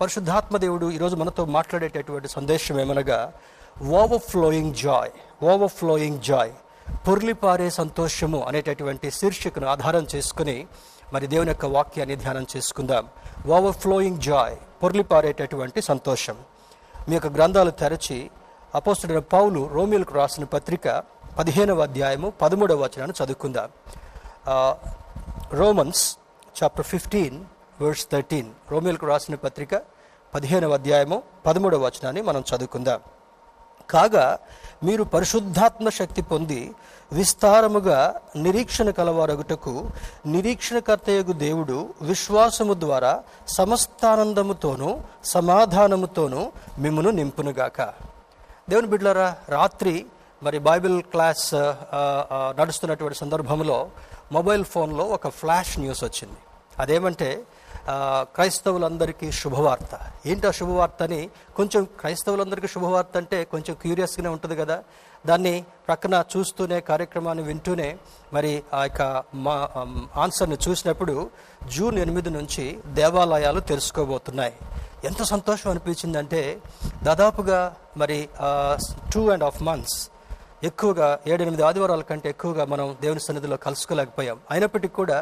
పరిశుద్ధాత్మ దేవుడు ఈరోజు మనతో మాట్లాడేటటువంటి సందేశం ఏమనగా ఓవర్ఫ్లోయింగ్ జాయ్ పొర్లిపారే సంతోషము అనేటటువంటి శీర్షికను ఆధారం చేసుకుని మరి దేవుని యొక్క వాక్యాన్ని ధ్యానం చేసుకుందాం. ఓవర్ఫ్లోయింగ్ జాయ్, పొర్లిపారేటటువంటి సంతోషం. మీ యొక్క గ్రంథాలు తెరచి అపోస్తలుడైన పౌలు రోమీయులకు రాసిన పత్రిక 15వ అధ్యాయము 13వ వచనాన్ని చదువుకుందాం. Romans chapter 15 verse 13, రోమీయులకు రాసిన పత్రిక 15వ అధ్యాయము 13వ వచనాన్ని మనం చదువుకుందాం. కాగా మీరు పరిశుద్ధాత్మ శక్తి పొంది విస్తారముగా నిరీక్షణ కలవారగుటకు నిరీక్షణకర్తయగు దేవుడు విశ్వాసము ద్వారా సమస్తానందముతోనూ సమాధానముతోనూ మిమ్మును నింపునుగాక. దేవుని బిడ్డలారా, రాత్రి మరి బైబిల్ క్లాస్ నడుస్తున్నటువంటి సందర్భంలో మొబైల్ ఫోన్లో ఒక ఫ్లాష్ న్యూస్ వచ్చింది. అదేమంటే క్రైస్తవులందరికీ శుభవార్త. ఏంటి ఆ శుభవార్తని? కొంచెం క్రైస్తవులందరికీ శుభవార్త అంటే కొంచెం క్యూరియస్గానే ఉంటుంది కదా. దాన్ని ప్రక్కన చూస్తూనే కార్యక్రమాన్ని వింటూనే మరి ఆ యొక్క ఆన్సర్ని చూసినప్పుడు జూన్ 8 నుంచి దేవాలయాలు తెరుచుకోబోతున్నాయి. ఎంత సంతోషం అనిపించిందంటే దాదాపుగా మరి 2.5 months ఎక్కువగా 7-8 ఆదివారాల కంటే ఎక్కువగా మనం దేవుని సన్నిధిలో కలుసుకోలేకపోయాం. అయినప్పటికీ కూడా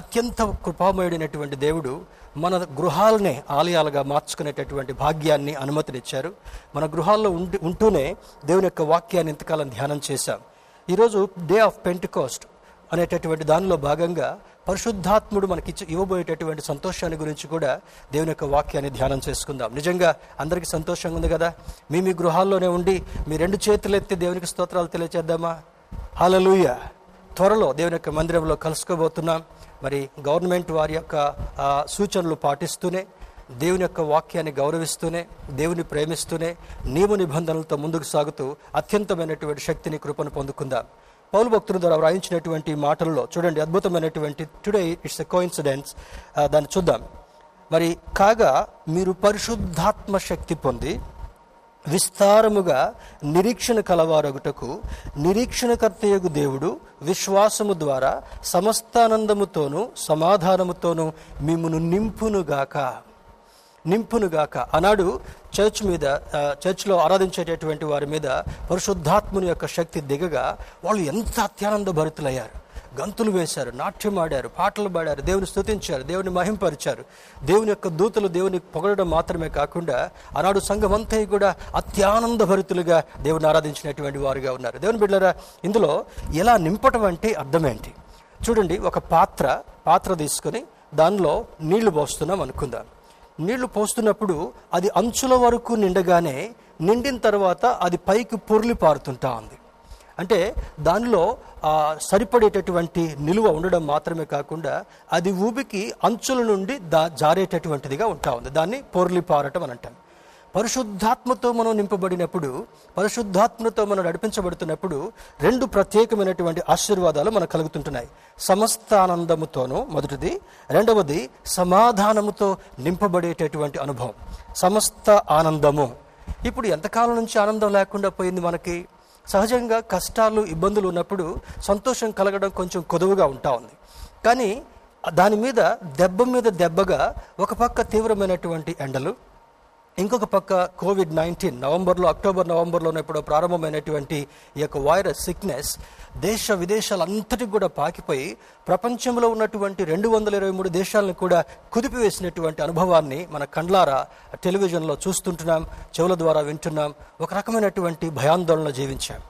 అత్యంత కృపామయుడైనటువంటి దేవుడు మన గృహాలనే ఆలయాలుగా మార్చుకునేటటువంటి భాగ్యాన్ని అనుమతినిచ్చారు. మన గృహాల్లో ఉంటూనే దేవుని యొక్క వాక్యాన్ని ఇంతకాలం ధ్యానం చేశాం. ఈరోజు డే ఆఫ్ పెంటెకోస్ట్ అనేటటువంటి దానిలో భాగంగా పరిశుద్ధాత్ముడు మనకి ఇవ్వబోయేటటువంటి సంతోషాన్ని గురించి కూడా దేవుని యొక్క వాక్యాన్ని ధ్యానం చేసుకుందాం. నిజంగా అందరికీ సంతోషంగా ఉంది కదా. మీ గృహాల్లోనే ఉండి మీ 2 చేతులెత్తి దేవునికి స్తోత్రాలు తెలియచేద్దామా? హల్లెలూయా. త్వరలో దేవుని యొక్క మందిరంలో కలుసుకోబోతున్నాం. మరి గవర్నమెంట్ వారి యొక్క సూచనలు పాటిస్తూనే, దేవుని యొక్క వాక్యాన్ని గౌరవిస్తూనే, దేవుని ప్రేమిస్తూనే, నియమ నిబంధనలతో ముందుకు సాగుతూ అత్యంతమైనటువంటి శక్తిని కృపను పొందుకుందాం. పౌలు భక్తుల ద్వారా వ్రాయించినటువంటి మాటల్లో చూడండి అద్భుతమైనటువంటి, టుడే ఇట్స్ ఎ కోఇన్సిడెన్స్, దాన్ని చూద్దాం. మరి కాగా మీరు పరిశుద్ధాత్మ శక్తి పొంది విస్తారముగా నిరీక్షణ కలవారొకటకు నిరీక్షణకర్తయగు దేవుడు విశ్వాసము ద్వారా సమస్తానందముతోనూ సమాధానముతోనూ మిమ్మును నింపునుగాక అన్నాడు. చర్చ్లో ఆరాధించేటటువంటి వారి మీద పరిశుద్ధాత్ముని యొక్క శక్తి దిగగా వాళ్ళు ఎంత అత్యానంద భరితులయ్యారు. గంతులు వేశారు, నాట్యం ఆడారు, పాటలు పాడారు, దేవుని స్తుతించారు, దేవుని మహింపరిచారు. దేవుని యొక్క దూతలు దేవుని పొగడడం మాత్రమే కాకుండా ఆనాడు సంఘమంతా కూడా అత్యానంద భరితులుగా దేవుని ఆరాధించినటువంటి వారుగా ఉన్నారు. దేవుని బిడ్డలారా, ఇందులో ఎలా నింపటం అంటే అర్థమేంటి? చూడండి, ఒక పాత్ర తీసుకొని దానిలో నీళ్లు పోస్తున్నాం అనుకుందాం. నీళ్లు పోస్తున్నప్పుడు అది అంచుల వరకు నిండగానే, నిండిన తర్వాత అది పైకి పొర్లి పారుతుంటా ఉంది. అంటే దానిలో సరిపడేటటువంటి నిలువ ఉండడం మాత్రమే కాకుండా అది ఊబికి అంచుల నుండి జారేటటువంటిదిగా ఉంటా ఉంది. దాన్ని పొర్లి పారటం అని అంటాం. పరిశుద్ధాత్మతో మనం నింపబడినప్పుడు, పరిశుద్ధాత్మతో మనం నడిపించబడుతున్నప్పుడు 2 ప్రత్యేకమైనటువంటి ఆశీర్వాదాలు మనకు కలుగుతుంటున్నాయి. సమస్త ఆనందముతోనూ మొదటిది, రెండవది సమాధానముతో నింపబడేటటువంటి అనుభవం, సమస్త ఆనందము. ఇప్పుడు ఎంతకాలం నుంచి ఆనందం లేకుండా పోయింది మనకి? సహజంగా కష్టాలు, ఇబ్బందులు ఉన్నప్పుడు సంతోషం కలగడం కొంచెం కొదువుగా ఉంటా ఉంది. కానీ దాని మీద దెబ్బగా ఒక పక్క తీవ్రమైనటువంటి ఎండలు, ఇంకొక పక్క కోవిడ్-19 అక్టోబర్ నవంబర్లోనే ఇప్పుడు ప్రారంభమైనటువంటి ఈ యొక్క వైరస్ సిక్నెస్ దేశ విదేశాలంతటికి కూడా పాకిపోయి ప్రపంచంలో ఉన్నటువంటి 223 దేశాలను కూడా కుదిపివేసినటువంటి అనుభవాన్ని మన కండ్లారా టెలివిజన్లో చూస్తుంటున్నాం, చెవుల ద్వారా వింటున్నాం. ఒక రకమైనటువంటి భయాందోళన జీవించాం.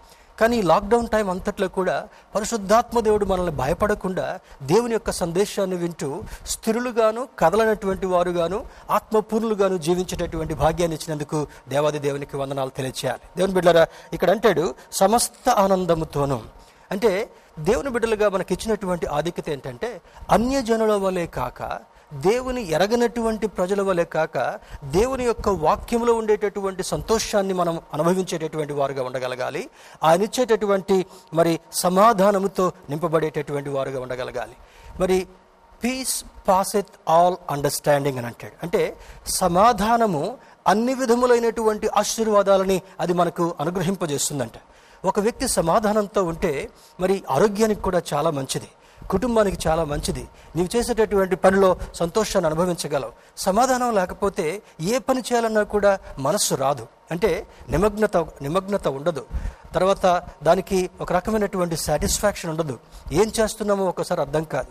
కానీ లాక్డౌన్ టైం అంతట్లో కూడా పరిశుద్ధాత్మ దేవుడు మనల్ని భయపడకుండా దేవుని యొక్క సందేశాన్ని వింటూ స్థిరులుగాను, కదలనటువంటి వారుగాను, ఆత్మపూర్ణులుగాను జీవించేటటువంటి భాగ్యాన్ని ఇచ్చినందుకు దేవాది దేవునికి వందనాలు తెలియచేయాలి. దేవుని బిడ్డలారా, ఇక్కడ అంటాడు సమస్త ఆనందముతోనూ. అంటే దేవుని బిడ్డలుగా మనకి ఇచ్చినటువంటి ఆధిక్యత ఏంటంటే అన్యజనుల వలె కాక, దేవుని ఎరగనటువంటి ప్రజల వలె కాక, దేవుని యొక్క వాక్యంలో ఉండేటటువంటి సంతోషాన్ని మనం అనుభవించేటటువంటి వారుగా ఉండగలగాలి. ఆయన ఇచ్చేటటువంటి మరి సమాధానముతో నింపబడేటటువంటి వారుగా ఉండగలగాలి. మరి పీస్ పాసెత్ ఆల్ అండర్స్టాండింగ్ అని అంటాడు. అంటే సమాధానము అన్ని విధములైనటువంటి ఆశీర్వాదాలని అది మనకు అనుగ్రహింపజేస్తుందంట. ఒక వ్యక్తి సమాధానంతో ఉంటే మరి ఆరోగ్యానికి కూడా చాలా మంచిది. కుటుంబానికి చాలా మంచిది. నీవు చేసేటటువంటి పనిలో సంతోషాన్ని అనుభవించగలవు. సమాధానం లేకపోతే ఏ పని చేయాలన్నా కూడా మనస్సు రాదు, అంటే నిమగ్నత ఉండదు. తర్వాత దానికి ఒక రకమైనటువంటి సాటిస్ఫాక్షన్ ఉండదు. ఏం చేస్తున్నామో ఒకసారి అర్థం కాదు.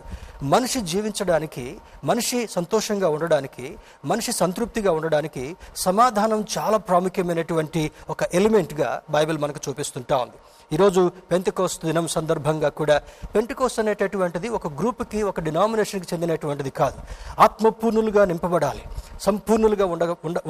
మనిషి జీవించడానికి, మనిషి సంతోషంగా ఉండడానికి, మనిషి సంతృప్తిగా ఉండడానికి సమాధానం చాలా ప్రాముఖ్యమైనటువంటి ఒక ఎలిమెంట్గా బైబిల్ మనకు చూపిస్తుంటా ఉంది. ఈరోజు పెంటెకోస్ట్ దినం సందర్భంగా కూడా, పెంటెకోస్ట్ అనేటటువంటిది ఒక గ్రూప్కి, ఒక డినామినేషన్కి చెందినటువంటిది కాదు. ఆత్మపూర్ణులుగా నింపబడాలి, సంపూర్ణులుగా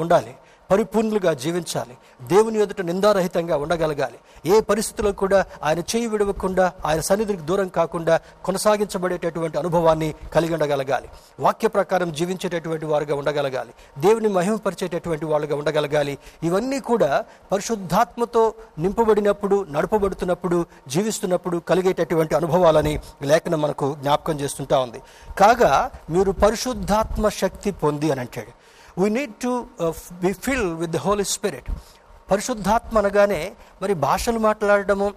ఉండాలి, పరిపూర్ణులుగా జీవించాలి, దేవుని ఎదుట నిందారహితంగా ఉండగలగాలి, ఏ పరిస్థితుల్లో కూడా ఆయన చేయి విడవకుండా, ఆయన సన్నిధికి దూరం కాకుండా కొనసాగించబడేటటువంటి అనుభవాన్ని కలిగి ఉండగలగాలి, వాక్య ప్రకారం జీవించేటటువంటి వారుగా ఉండగలగాలి, దేవుని మహిమపరిచేటటువంటి వాళ్ళుగా ఉండగలగాలి. ఇవన్నీ కూడా పరిశుద్ధాత్మతో నింపబడినప్పుడు, నడపబడుతున్నప్పుడు, జీవిస్తున్నప్పుడు కలిగేటటువంటి అనుభవాలని లేఖనం మనకు జ్ఞాపకం చేస్తుంటా ఉంది. కాగా మీరు పరిశుద్ధాత్మ శక్తి పొంది అని అంటాడు. We need to be filled with the Holy Spirit. పరిశుద్ధాత్మ అనగానే మరి భాషలు మాట్లాడడము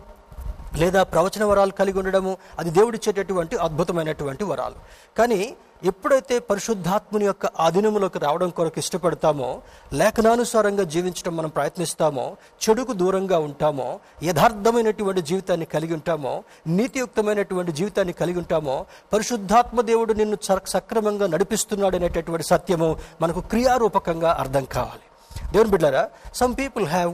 లేదా ప్రవచన వరాలు కలిగి ఉండడము, అది దేవుడిచ్చేటటువంటి అద్భుతమైనటువంటి వరాలు. కానీ ఎప్పుడైతే పరిశుద్ధాత్మని యొక్క ఆధీనంలోకి రావడం కొరకు ఇష్టపడతామో, లేఖనానుసారంగా జీవించడం మనం ప్రయత్నిస్తామో, చెడుకు దూరంగా ఉంటామో, యథార్థమైనటువంటి జీవితాన్ని కలిగి ఉంటామో, నీతియుక్తమైనటువంటి జీవితాన్ని కలిగి ఉంటామో, పరిశుద్ధాత్మ దేవుడు నిన్ను సక్రమంగా నడిపిస్తున్నాడు అనేటటువంటి సత్యము మనకు క్రియారూపకంగా అర్థం కావాలి. దేవుని బిడ్డలారా, some people have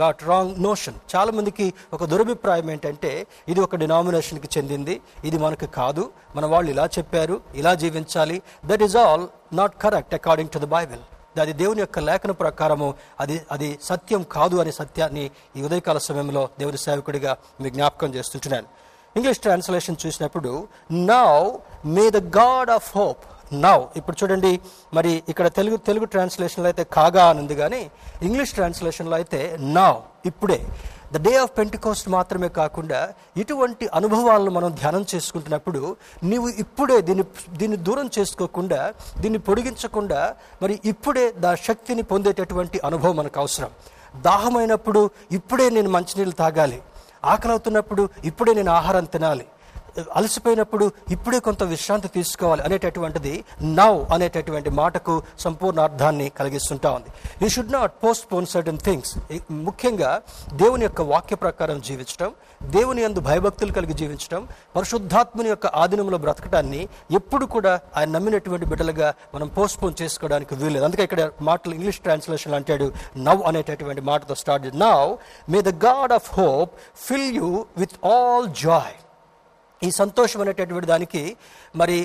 got wrong notion. చాలామందికి ఒక దురభిప్రాయం ఏంటంటే, ఇది ఒక డినామినేషన్కి చెందింది, ఇది మనకు కాదు, మన వాళ్ళు ఇలా చెప్పారు, ఇలా జీవించాలి. That is all not correct according to the Bible. అది దేవుని యొక్క లేఖన ప్రకారము అది సత్యం కాదు అనే సత్యాన్ని ఈ ఉదయకాల సమయంలో దేవుని సేవకుడిగా మీకు జ్ఞాపకం చేస్తుంటున్నాను. ఇంగ్లీష్ ట్రాన్స్లేషన్ చూసినప్పుడు, now may the God of hope. Now, ఇప్పుడు చూడండి, మరి ఇక్కడ తెలుగు ట్రాన్స్లేషన్లో అయితే కాగా అని ఉంది, కానీ ఇంగ్లీష్ ట్రాన్స్లేషన్లో అయితే నౌ, ఇప్పుడే. ద డే ఆఫ్ పెంటెకోస్ట్ మాత్రమే కాకుండా ఇటువంటి అనుభవాలను మనం ధ్యానం చేసుకుంటున్నప్పుడు, నీవు ఇప్పుడే దీన్ని దూరం చేసుకోకుండా, దీన్ని పొడిగించకుండా, మరి ఇప్పుడే దా శక్తిని పొందేటటువంటి అనుభవం మనకు అవసరం. దాహమైనప్పుడు ఇప్పుడే నేను మంచినీళ్ళు తాగాలి, ఆకలవుతున్నప్పుడు ఇప్పుడే నేను ఆహారం తినాలి, అలసిపోయినప్పుడు ఇప్పుడే కొంత విశ్రాంతి తీసుకోవాలి అనేటటువంటిది నౌ అనేటటువంటి మాటకు సంపూర్ణ అర్థాన్ని కలిగిస్తుంటా ఉంది. You should not postpone certain things. ముఖ్యంగా దేవుని యొక్క వాక్య ప్రకారం జీవించడం, దేవుని యందు భయభక్తులు కలిగి జీవించడం, పరిశుద్ధాత్మని యొక్క ఆధీనంలో బ్రతకటాన్ని ఎప్పుడు కూడా ఆయన నమ్మినటువంటి బిడ్డలుగా మనం పోస్ట్ పోన్ చేసుకోవడానికి వీల్లేదు. అందుకే ఇక్కడ మాటలు ఇంగ్లీష్ ట్రాన్స్లేషన్ అంటాడు, నౌ అనేటటువంటి మాటతో start. Now may the God of hope fill you with all joy. ఈ సంతోషం అనేటటువంటి దానికి మరి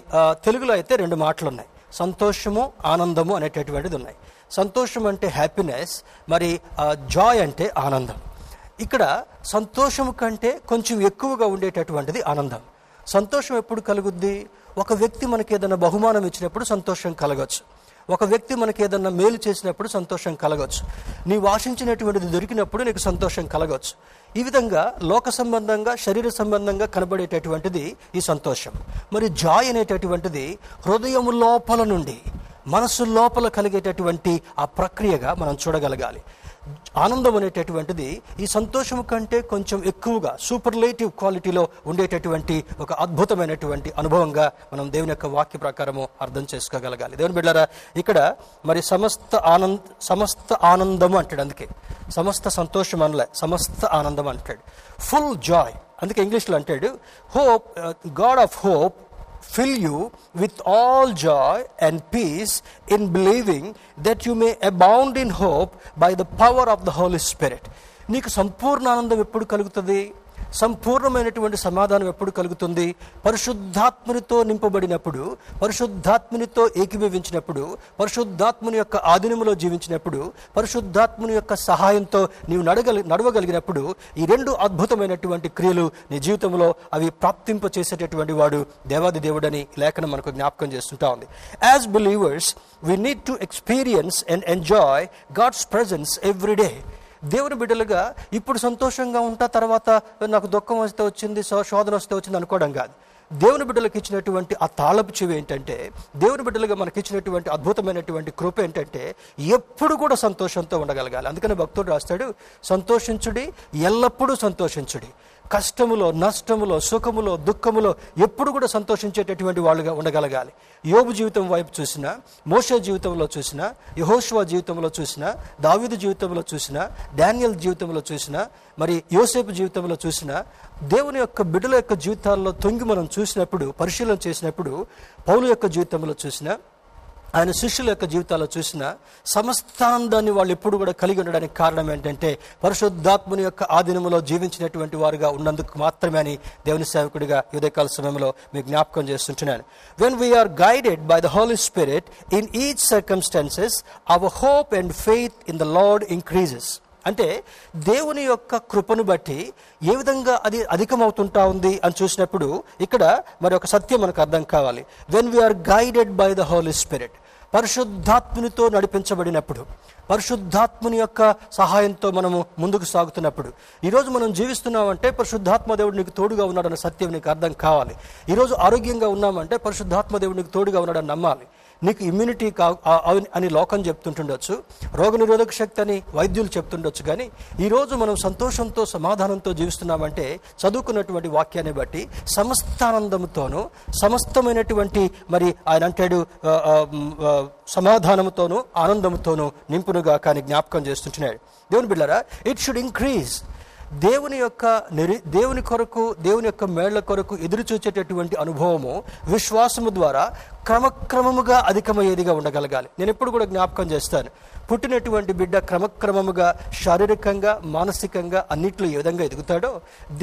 తెలుగులో అయితే రెండు మాటలు ఉన్నాయి, సంతోషము, ఆనందము అనేటటువంటిది ఉన్నాయి. సంతోషం అంటే హ్యాపీనెస్, మరి జాయ్ అంటే ఆనందం. ఇక్కడ సంతోషం కంటే కొంచెం ఎక్కువగా ఉండేటటువంటిది ఆనందం. సంతోషం ఎప్పుడు కలుగుద్ది? ఒక వ్యక్తి మనకి ఏదైనా బహుమానం ఇచ్చినప్పుడు సంతోషం కలగవచ్చు, ఒక వ్యక్తి మనకి ఏదన్నా మేలు చేసినప్పుడు సంతోషం కలగవచ్చు, నీవు ఆశించినటువంటిది దొరికినప్పుడు నీకు సంతోషం కలగవచ్చు. ఈ విధంగా లోక సంబంధంగా, శరీర సంబంధంగా కనబడేటటువంటిది ఈ సంతోషం. మరి జాయ్ అనేటటువంటిది హృదయం లోపల నుండి, మనసు లోపల కలిగేటటువంటి ఆ ప్రక్రియగా మనం చూడగలగాలి. ఆనందం అనేటటువంటిది ఈ సంతోషం కంటే కొంచెం ఎక్కువగా సూపర్లేటివ్ క్వాలిటీలో ఉండేటటువంటి ఒక అద్భుతమైనటువంటి అనుభవంగా మనం దేవుని యొక్క వాక్య ప్రకారము అర్థం చేసుకోగలగాలి. దేవుని బిడ్డలారా, ఇక్కడ మరి సమస్త ఆనందము అంటాడు. అందుకే సమస్త సంతోషం అనలే, సమస్త ఆనందం అంటాడు, ఫుల్ జాయ్. అందుకే ఇంగ్లీష్లో అంటాడు, hope, God of hope fill you with all joy and peace in believing that you may abound in hope by the power of the Holy Spirit. నీకు సంపూర్ణ ఆనందం ఎప్పుడు కలుగుతుంది? సంపూర్ణమైనటువంటి సమాధానం ఎప్పుడు కలుగుతుంది? పరిశుద్ధాత్మనితో నింపబడినప్పుడు, పరిశుద్ధాత్మనితో ఏకీభవించినప్పుడు, పరిశుద్ధాత్మని యొక్క ఆధీనంలో జీవించినప్పుడు, పరిశుద్ధాత్మని యొక్క సహాయంతో నీవు నడవగలిగినప్పుడు ఈ రెండు అద్భుతమైనటువంటి క్రియలు నీ జీవితంలో అవి ప్రాప్తింప చేసేటటువంటి వాడు దేవాది దేవుడని లేఖనం మనకు జ్ఞాపకం చేస్తుంటా ఉంది. As believers we need to experience and enjoy God's presence every day. దేవుని బిడ్డలుగా ఇప్పుడు సంతోషంగా ఉంటా, తర్వాత నాకు దుఃఖం వస్తే వచ్చింది, శోధన వస్తే వచ్చింది అనుకోవడం కాదు. దేవుని బిడ్డలకు ఇచ్చినటువంటి ఆ తాళపు చెవి ఏంటంటే, దేవుని బిడ్డలుగా మనకి ఇచ్చినటువంటి అద్భుతమైనటువంటి కృప ఏంటంటే ఎప్పుడు కూడా సంతోషంతో ఉండగలగాలి. అందుకని భక్తుడు రాస్తాడు, సంతోషించుడి, ఎల్లప్పుడూ సంతోషించుడి, కష్టములో, నష్టములో, సుఖములో, దుఃఖములో ఎప్పుడు కూడా సంతోషించేటటువంటి వాళ్ళుగా ఉండగలగాలి. యోబు జీవితం వైపు చూసినా, మోషే జీవితంలో చూసినా, యెహోషువ జీవితంలో చూసినా, దావీదు జీవితంలో చూసినా, డానియల్ జీవితంలో చూసినా, మరి యోసేపు జీవితంలో చూసినా, దేవుని యొక్క బిడ్డల యొక్క జీవితాల్లో తొంగి మనం చూసినప్పుడు, పరిశీలన చేసినప్పుడు, పౌలు యొక్క జీవితంలో చూసినా, ఆయన శిష్యుల యొక్క జీవితాల్లో చూసిన సమస్తాందాన్ని వాళ్ళు ఎప్పుడు కూడా కలిగి ఉండడానికి కారణం ఏంటంటే పరిశుద్ధాత్మని యొక్క ఆధీనంలో జీవించినటువంటి వారుగా ఉన్నందుకు మాత్రమే అని దేవుని సేవకుడిగా ఉదయకాల సమయంలో మీకు జ్ఞాపకం చేస్తుంటున్నాను. When we are guided by the Holy Spirit in each circumstances our hope and faith in the Lord increases. అంటే దేవుని యొక్క కృపను బట్టి ఏ విధంగా అది అధికమవుతుంటా ఉంది అని చూసినప్పుడు ఇక్కడ మరి ఒక సత్యం మనకు అర్థం కావాలి. When we are guided by the Holy Spirit, పరిశుద్ధాత్మునితో నడిపించబడినప్పుడు, పరిశుద్ధాత్ముని యొక్క సహాయంతో మనము ముందుకు సాగుతున్నప్పుడు, ఈరోజు మనం జీవిస్తున్నామంటే పరిశుద్ధాత్మ దేవుడు నీకు తోడుగా ఉన్నాడన్న సత్యం నీకు అర్థం కావాలి. ఈరోజు ఆరోగ్యంగా ఉన్నామంటే పరిశుద్ధాత్మ దేవుడు నీకు తోడుగా ఉన్నాడని నమ్మాలి. నీకు ఇమ్యూనిటీ అని లోకం చెప్తుంటుండొచ్చు, రోగనిరోధక శక్తి అని వైద్యులు చెప్తుండొచ్చు, కానీ ఈరోజు మనం సంతోషంతో సమాధానంతో జీవిస్తున్నామంటే చదువుకున్నటువంటి వాక్యాన్ని బట్టి సమస్తానందంతోనూ సమస్తమైనటువంటి మరి ఆయన అంటాడు సమాధానంతోనూ ఆనందంతోనూ నింపునుగా కానీ జ్ఞాపకం చేస్తుంటున్నాడు. దేవుని బిడ్డలారా, ఇట్ షుడ్ ఇంక్రీజ్. దేవుని కొరకు, దేవుని యొక్క మేళ్ల కొరకు ఎదురు చూచేటటువంటి అనుభవము విశ్వాసము ద్వారా క్రమక్రమముగా అధికమయ్యేదిగా ఉండగలగాలి. నేను ఎప్పుడు కూడా జ్ఞాపకం చేస్తాను, పుట్టినటువంటి బిడ్డ క్రమక్రమముగా శారీరకంగా, మానసికంగా అన్నిట్లో ఏ విధంగా ఎదుగుతాడో,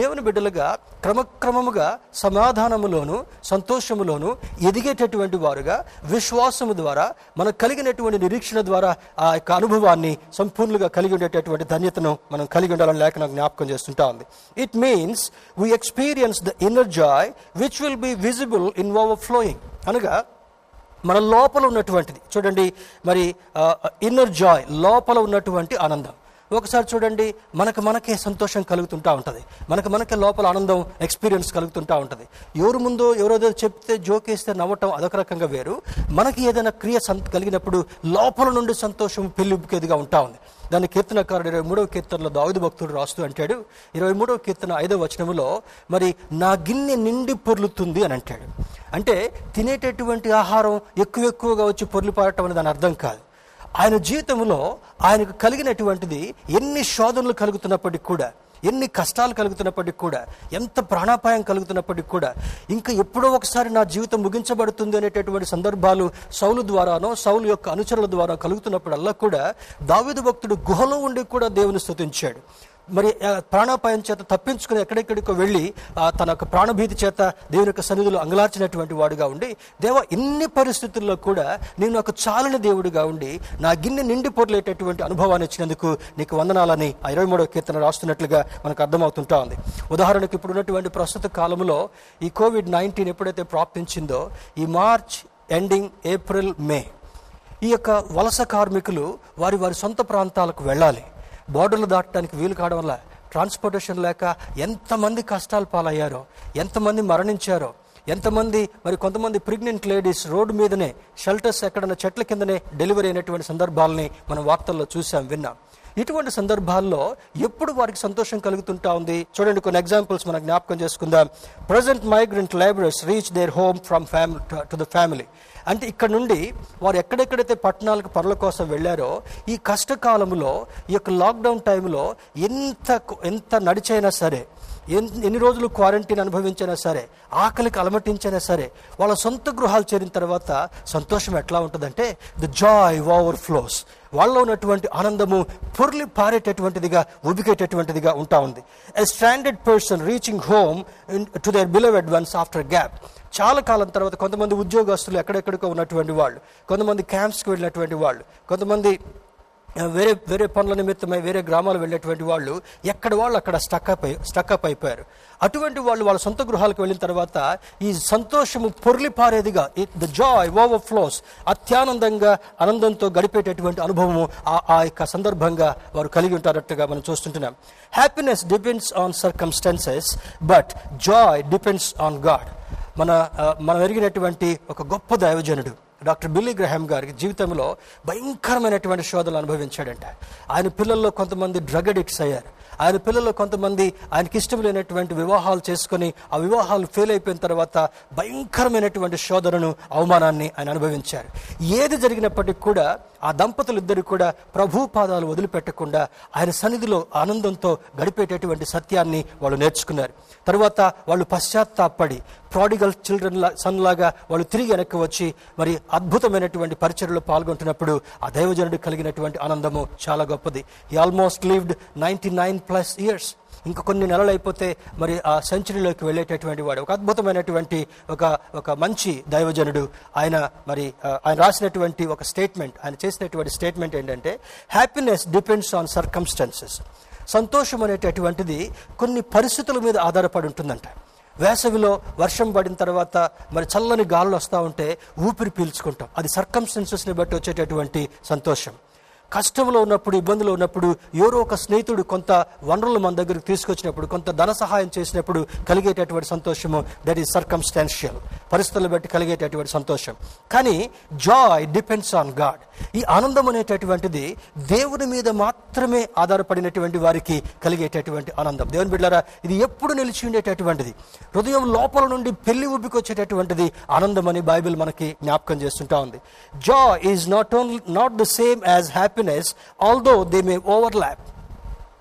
దేవుని బిడ్డలుగా క్రమక్రమముగా సమాధానములోను సంతోషములోను ఎదిగేటటువంటి వారుగా విశ్వాసము ద్వారా మనకు కలిగినటువంటి నిరీక్షణ ద్వారా ఆ యొక్క అనుభవాన్ని సంపూర్ణంగా కలిగి ఉండేటటువంటి ధన్యతను మనం కలిగి ఉండాలని లేఖనం జ్ఞాపకం చేస్తుంటా ఉంది. It means we experience the inner joy which will be visible in over flowing. అనగా మన లోపల ఉన్నటువంటిది చూడండి, మరి ఇన్నర్ జాయ్, లోపల ఉన్నటువంటి ఆనందం. ఒకసారి చూడండి, మనకు మనకే సంతోషం కలుగుతుంటూ ఉంటుంది, మనకు మనకే లోపల ఆనందం ఎక్స్పీరియన్స్ కలుగుతుంటూ ఉంటుంది. ఎవరు ముందో ఎవరోదో చెప్తే, జోకేస్తే నవ్వటం అదొక రకంగా వేరు. మనకి ఏదైనా క్రియ కలిగినప్పుడు లోపల నుండి సంతోషం పెళ్ళికేదిగా ఉంటా ఉంది. దాని కీర్తనకారుడు 23వ కీర్తనలో దావీదు భక్తుడు రాస్తూ అంటాడు, 23వ కీర్తన 5వ వచనములో మరి నా గిన్నె నిండి పొర్లుతుంది అని అంటాడు. అంటే తినేటటువంటి ఆహారం ఎక్కువగా వచ్చి పొర్లిపారటం అని దాని అర్థం కాదు. ఆయన జీవితంలో ఆయనకు కలిగినటువంటిది, ఎన్ని శోధనలు కలుగుతున్నప్పటికి కూడా, ఎన్ని కష్టాలు కలుగుతున్నప్పటికి కూడా, ఎంత ప్రాణాపాయం కలుగుతున్నప్పటికి కూడా, ఇంకా ఎప్పుడో ఒకసారి నా జీవితం ముగించబడుతుంది అనేటటువంటి సందర్భాలు సౌలు ద్వారానో సౌలు యొక్క అనుచరుల ద్వారా కలుగుతున్నప్పుడల్లా కూడా దావీదు భక్తుడు గుహలో ఉండి కూడా దేవుని స్తుతించాడు. మరి ప్రాణాపాయం చేత తప్పించుకుని ఎక్కడెక్కడికో వెళ్ళి తన యొక్క ప్రాణభీతి చేత దేవుని యొక్క సన్నిధిలో అంగలార్చినటువంటి వాడుగా ఉండి, దేవా ఇన్ని పరిస్థితుల్లో కూడా నేను నాకు చాలని దేవుడిగా ఉండి నా గిన్నె నిండి పొరలేటటువంటి అనుభవాన్ని ఇచ్చినందుకు నీకు వందనాలని 23వ కీర్తన రాస్తున్నట్లుగా మనకు అర్థమవుతుంటా ఉంది. ఉదాహరణకు ఇప్పుడు ఉన్నటువంటి ప్రస్తుత కాలంలో ఈ COVID-19 ఎప్పుడైతే ప్రాప్తించిందో, ఈ మార్చ్ ఎండింగ్, ఏప్రిల్, మే, ఈ యొక్క వలస కార్మికులు వారి సొంత ప్రాంతాలకు వెళ్ళాలి. బోర్డర్లు దాటడానికి వీలు కావడం వల్ల ట్రాన్స్పోర్టేషన్ లేక ఎంతమంది కష్టాలు పాలయ్యారో, ఎంతమంది మరణించారో, ఎంతమంది మరి కొంతమంది ప్రెగ్నెంట్ లేడీస్ రోడ్డు మీదనే, షెల్టర్స్ ఎక్కడన్నా చెట్ల కిందనే డెలివరీ అయినటువంటి సందర్భాలని మనం వార్తల్లో చూసాం, విన్నాం. ఇటువంటి సందర్భాల్లో ఎప్పుడు వారికి సంతోషం కలుగుతుంటా ఉంది. చూడండి, కొన్ని ఎగ్జాంపుల్స్ మనం జ్ఞాపకం చేసుకుందాం. Present migrant labourers reach their home from to the family. అంటే ఇక్కడ నుండి వారు ఎక్కడెక్కడైతే పట్టణాలకు పనుల కోసం వెళ్ళారో, ఈ కష్టకాలంలో, ఈ యొక్క లాక్డౌన్ టైంలో ఎంత నడిచైనా సరే, ఎన్ని రోజులు క్వారంటైన్ అనుభవించినా సరే, ఆకలికి అలమటించినా సరే, వాళ్ళ సొంత గృహాలు చేరిన తర్వాత సంతోషం ఎట్లా ఉంటుందంటే ద జాయ్ ఓవర్ ఫ్లోస్. వాళ్ళలో ఉన్నటువంటి ఆనందము పొర్లి పారేటటువంటిదిగా, ఉబికేటటువంటిదిగా ఉంటా ఉంది. A stranded person reaching home to their beloved ones after gap. చాలా కాలం తర్వాత కొంతమంది ఉద్యోగస్తులు ఎక్కడెక్కడికో ఉన్నటువంటి వాళ్ళు, కొంతమంది క్యాంప్స్కి వెళ్ళినటువంటి వాళ్ళు, కొంతమంది వేరే పనుల నిమిత్తమై వేరే గ్రామాలు వెళ్ళేటువంటి వాళ్ళు, ఎక్కడ వాళ్ళు అక్కడ స్టక్అప్ అయిపోయారు. అటువంటి వాళ్ళు వాళ్ళ సొంత గృహాలకు వెళ్ళిన తర్వాత ఈ సంతోషము పొర్లిపారేదిగా, ద జాయ్ ఓవర్ ఫ్లోస్, అత్యానందంగా ఆనందంతో గడిపేటటువంటి అనుభవము ఆ యొక్క సందర్భంగా వారు కలిగి ఉంటారట్టుగా మనం చూస్తుంటున్నాం. Happiness depends on circumstances but joy depends on God. మనం ఎరిగినటువంటి ఒక గొప్ప దైవజనుడు డాక్టర్ బిల్లీ గ్రహాం గారి జీవితంలో భయంకరమైనటువంటి శోధనలు అనుభవించాడంట. ఆయన పిల్లల్లో కొంతమంది డ్రగ్ అడిక్ట్స్ అయ్యారు. ఆయన పిల్లలు కొంతమంది ఆయనకి ఇష్టం లేనటువంటి వివాహాలు చేసుకుని ఆ వివాహాలు ఫెయిల్ అయిపోయిన తర్వాత భయంకరమైనటువంటి శోధనను, అవమానాన్ని ఆయన అనుభవించారు. ఏది జరిగినప్పటికీ కూడా ఆ దంపతులిద్దరూ కూడా ప్రభు పాదాలు వదిలిపెట్టకుండా ఆయన సన్నిధిలో ఆనందంతో గడిపేటటువంటి సత్యాన్ని వాళ్ళు నేర్చుకున్నారు. తర్వాత వాళ్ళు పశ్చాత్తాపడి ప్రాడిగల్ చిల్డ్రన్ సన్లాగా వాళ్ళు తిరిగి వెనక్కి వచ్చి మరి అద్భుతమైనటువంటి పరిచర్యలో పాల్గొంటున్నప్పుడు ఆ దైవజనుడు కలిగినటువంటి ఆనందము చాలా గొప్పది. He almost lived 99+ years. ఇంకా కొన్ని నెలలు అయిపోతే మరి ఆ సెంచరీలోకి వెళ్ళేటటువంటి వాడు, ఒక అద్భుతమైనటువంటి ఒక మంచి దైవజనుడు. ఆయన మరి ఆయన రాసినటువంటి ఒక స్టేట్మెంట్, ఆయన చేసినటువంటి స్టేట్మెంట్ ఏంటంటే, హ్యాపీనెస్ డిపెండ్స్ ఆన్ సర్కమ్స్టాన్సెస్. సంతోషం అనేటటువంటిది కొన్ని పరిస్థితుల మీద ఆధారపడి ఉంటుందంట. వేసవిలో వర్షం పడిన తర్వాత మరి చల్లని గాలులు వస్తూ ఉంటే ఊపిరి పీల్చుకుంటాం, అది సర్కమ్స్టాన్సెస్ని బట్టి వచ్చేటటువంటి సంతోషం. కష్టంలో ఉన్నప్పుడు, ఇబ్బందులు ఉన్నప్పుడు ఎవరో ఒక స్నేహితుడు కొంత వనరులు మన దగ్గరికి తీసుకొచ్చినప్పుడు, కొంత ధన సహాయం చేసినప్పుడు కలిగేటటువంటి సంతోషము, దట్ ఈస్ సర్కమ్స్టాన్షియల్, పరిస్థితులను బట్టి కలిగేటటువంటి సంతోషం. కానీ జాయ్ డిపెండ్స్ ఆన్ గాడ్. ఈ ఆనందం అనేటటువంటిది దేవుని మీద మాత్రమే ఆధారపడినటువంటి వారికి కలిగేటటువంటి ఆనందం. దేవుని బిడ్డలారా, ఇది ఎప్పుడు నిలిచి ఉండేటటువంటిది, హృదయం లోపల నుండి పెళ్లి ఉబ్బికొచ్చేటటువంటిది ఆనందం అని బైబిల్ మనకి జ్ఞాపకం చేస్తుంటా ఉంది. Joy is not the same as happiness, although they may overlap.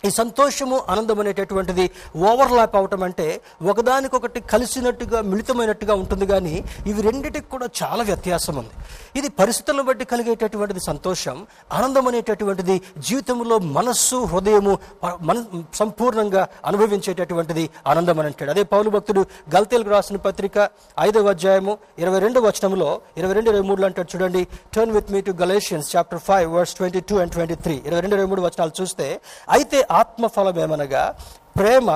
ఈ సంతోషము, ఆనందం అనేటటువంటిది ఓవర్లాప్ అవటం అంటే ఒకదానికొకటి కలిసినట్టుగా, మిళితమైనట్టుగా ఉంటుంది. కానీ ఇవి రెండిటికి కూడా చాలా వ్యత్యాసం ఉంది. ఇది పరిస్థితులను బట్టి కలిగేటటువంటిది సంతోషం. ఆనందం అనేటటువంటిది జీవితంలో మనస్సు, హృదయము సంపూర్ణంగా అనుభవించేటటువంటిది ఆనందం అని అంటాడు. అదే పౌలు భక్తుడు గలతీయులకు రాసిన పత్రిక 5వ అధ్యాయము 22వ వచనంలో 22-23 అంటాడు. చూడండి, turn with me to Galatians chapter 5 verse 22 and 23. 22-23 వచనాలు చూస్తే, అయితే ఆత్మఫలమేమనగా ప్రేమ,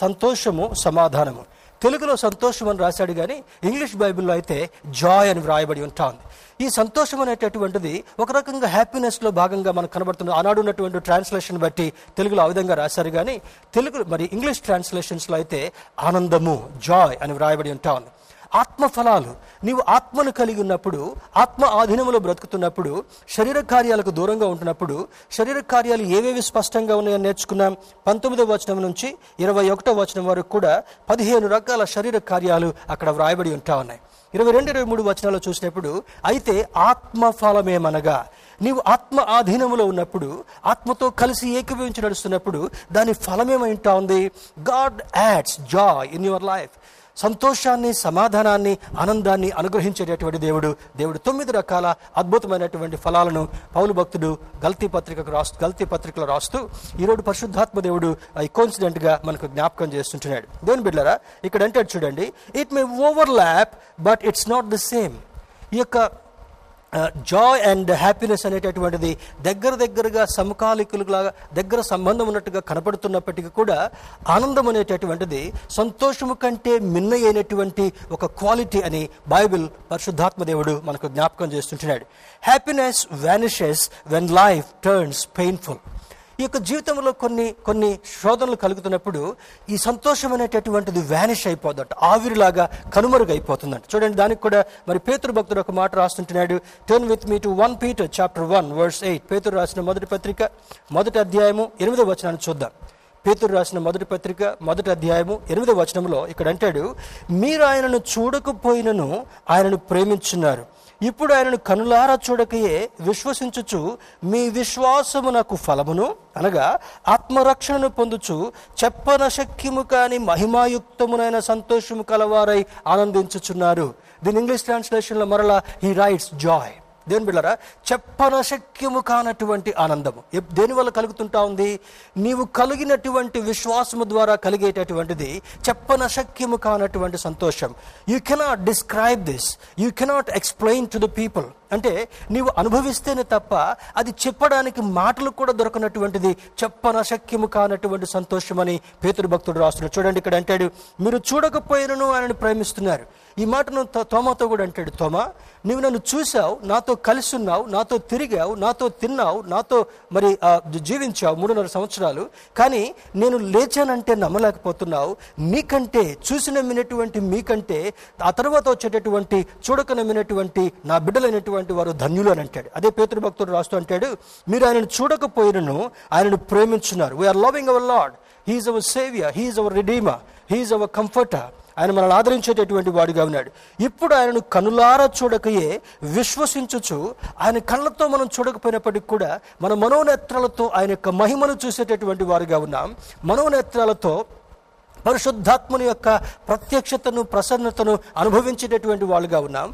సంతోషము, సమాధానము. తెలుగులో సంతోషం అని రాశాడు, కానీ ఇంగ్లీష్ బైబిల్లో అయితే జాయ్ అని వ్రాయబడి ఉంటుంది. ఈ సంతోషం అనేటటువంటిది ఒక రకంగా హ్యాపీనెస్లో భాగంగా మనకు కనబడుతుంది. ఆనాడు ఉన్నటువంటి ట్రాన్స్లేషన్ బట్టి తెలుగులో ఆ విధంగా రాశారు, కానీ తెలుగు మరి ఇంగ్లీష్ ట్రాన్స్లేషన్స్లో అయితే ఆనందము, జాయ్ అని వ్రాయబడి ఉంటుంది. ఆత్మఫలాలు, నీవు ఆత్మను కలిగి ఉన్నప్పుడు, ఆత్మ ఆధీనంలో బ్రతుకుతున్నప్పుడు, శరీర కార్యాలకు దూరంగా ఉంటున్నప్పుడు, శరీర కార్యాలు ఏవేవి స్పష్టంగా ఉన్నాయని నేర్చుకున్నాం. 19వ వచనం నుంచి 21వ వచనం వరకు కూడా 15 రకాల శరీర కార్యాలు అక్కడ వ్రాయబడి ఉంటా ఉన్నాయి. 22-23 వచనాలు చూసినప్పుడు, అయితే ఆత్మఫలమేమనగా నీవు ఆత్మ ఆధీనంలో ఉన్నప్పుడు, ఆత్మతో కలిసి ఏకీభవించి నడుస్తున్నప్పుడు దాని ఫలమేమైంటా ఉంది, God adds joy in your life. సంతోషాన్ని, సమాధానాన్ని, ఆనందాన్ని అనుగ్రహించేటటువంటి దేవుడు 9 రకాల అద్భుతమైనటువంటి ఫలాలను పౌలు భక్తుడు గల్తీ పత్రికలో రాస్తూ ఈరోజు పరిశుద్ధాత్మ దేవుడు కోన్సిడెంట్గా మనకు జ్ఞాపకం చేస్తుంటున్నాడు. దేవుని బిడ్డలారా, ఇక్కడ అంటే చూడండి, it may overlap but it's not the same. ఈ యొక్క జాయ్ అండ్ హ్యాపీనెస్ అనేటటువంటిది దగ్గరగా సమకాలికులుగా దగ్గర సంబంధం ఉన్నట్టుగా కనపడుతున్నప్పటికీ కూడా ఆనందం అనేటటువంటిది సంతోషము కంటే మిన్న అయినటువంటి ఒక క్వాలిటీ అని బైబిల్ పరిశుద్ధాత్మ దేవుడు మనకు జ్ఞాపకం చేస్తుంటున్నాడు. Happiness vanishes when life turns painful. ఈ యొక్క జీవితంలో కొన్ని శోధనలు కలుగుతున్నప్పుడు ఈ సంతోషం అనేటటువంటిది వ్యానిష్ అయిపోతుందట, ఆవిరిలాగా కనుమరుగైపోతుందట. చూడండి, దానికి కూడా మరి పేతురు భక్తుడు ఒక మాట రాస్తుంటున్నాడు. Turn with me to 1 Peter chapter 1 verse 8. పేతురు రాసిన మొదటి అధ్యాయము 8వ వచనాన్ని చూద్దాం. పేతురు రాసిన మొదటి అధ్యాయము 8వ వచనంలో ఇక్కడ అంటాడు, మీరు ఆయనను చూడకపోయినను ఆయనను ప్రేమించున్నారు, ఇప్పుడు ఆయనను కనులారా చూడకయే విశ్వసించుచు మీ విశ్వాసమునకు ఫలమును అనగా ఆత్మరక్షణను పొందుచు చెప్పనశక్యము కాని మహిమాయుక్తమునైన సంతోషము కలవారై ఆనందించుచున్నారు. దీని ఇంగ్లీష్ ట్రాన్స్లేషన్లో మరలా హీ రైట్స్ జాయ్. దేవుని బిడ్డలారా, చెప్పనశక్యము కానటువంటి ఆనందము దేనివల్ల కలుగుతుంటా ఉంది, నీవు కలిగినటువంటి విశ్వాసము ద్వారా కలిగేటటువంటిది చెప్పనశక్యము కానటువంటి సంతోషం. You cannot describe this, you cannot explain to the people. అంటే నీవు అనుభవిస్తేనే తప్ప అది చెప్పడానికి మాటలు కూడా దొరకనటువంటిది చెప్పనశక్యము కానటువంటి సంతోషం అని పేతురు భక్తుడు రాస్తున్నాడు. చూడండి, ఇక్కడ అంటాడు, మీరు చూడకపోయినను ఆయనను ప్రేమిస్తున్నారు. ఈ మాటను తోమాతో కూడా అంటాడు, తోమా, నువ్వు నన్ను చూసావు, నాతో కలిసి ఉన్నావు, నాతో తిరిగావు, నాతో తిన్నావు, నాతో మరి జీవించావు 3.5 సంవత్సరాలు, కానీ నేను లేచానంటే నమ్మలేకపోతున్నావు. నీకంటే, చూసిన మినటువంటి మీకంటే ఆ తర్వాత వచ్చేటటువంటి చూడకనమ్మినటువంటి నా బిడ్డలైనటువంటి వారు ధన్యులు అని అంటాడు. అదే పేతురు భక్తుడు రాస్తూ అంటాడు, మీరు ఆయనను చూడకపోయినను ఆయనను ప్రేమించున్నారు. We are loving our lord. He is our Savior. He is our Redeemer. He is our Comforter. ఆయన మనల్ని ఆదరించేటటువంటి వాడుగా ఉన్నాడు. ఇప్పుడు ఆయనను కనులారా చూడకయే విశ్వసించుచు ఆయన కళ్ళతో మనం చూడకపోయినప్పటికీ కూడా మన మనోనేత్రాలతో ఆయన యొక్క మహిమను చూసేటటువంటి వారుగా ఉన్నాం. మనోనేత్రాలతో పరిశుద్ధాత్మని యొక్క ప్రత్యక్షతను ప్రసన్నతను అనుభవించేటటువంటి వాళ్ళుగా ఉన్నాం.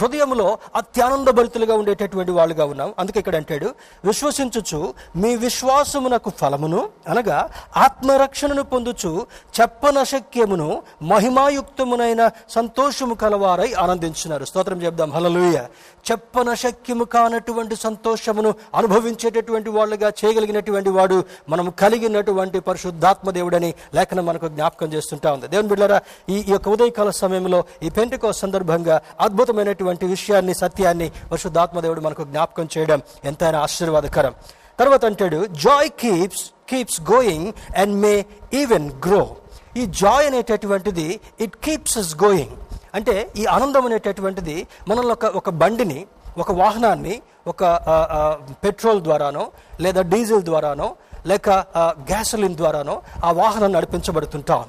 హృదయంలో అత్యానంద భరితులుగా ఉండేటటువంటి వాళ్ళుగా ఉన్నాం. అందుకే ఇక్కడ అంటాడు, విశ్వసించుచు మీ విశ్వాసమునకు ఫలమును అనగా ఆత్మరక్షణను పొందుచు చెప్పనశక్యమును మహిమాయుక్తమునైన సంతోషము కలవారై ఆనందించున్నారు. స్తోత్రం చెప్దాం. హల్లెలూయా. చెప్పనశక్యము కానటువంటి సంతోషమును అనుభవించేటటువంటి వాళ్ళుగా చేయగలిగినటువంటి వాడు మనము కలిగినటువంటి పరిశుద్ధాత్మ దేవుడని లేఖనం మనకు జ్ఞాపకం చేస్తుంటా ఉంది. దేవుని బిడ్డలారా, ఈ యొక్క ఉదయకాల సమయంలో ఈ పెంటెకోస్ట్ సందర్భంగా అద్భుతమైనటువంటి విషయాన్ని, సత్యాన్ని పరిశుద్ధాత్మ దేవుడు మనకు జ్ఞాపకం చేయడం ఎంతైనా ఆశీర్వాదకరం. తర్వాత అంటాడు, joy keeps going and may even grow. ఈ జాయ్ అనేటటువంటిది ఇట్ కీప్స్ అస్ గోయింగ్. అంటే ఈ ఆనందం అనేటటువంటిది మనల్ని ఒక బండిని, ఒక వాహనాన్ని, ఒక పెట్రోల్ ద్వారానో లేదా డీజిల్ ద్వారానో లేక గ్యాసోలిన్ ద్వారానో ఆ వాహనం నడిపించబడుతుంటాం.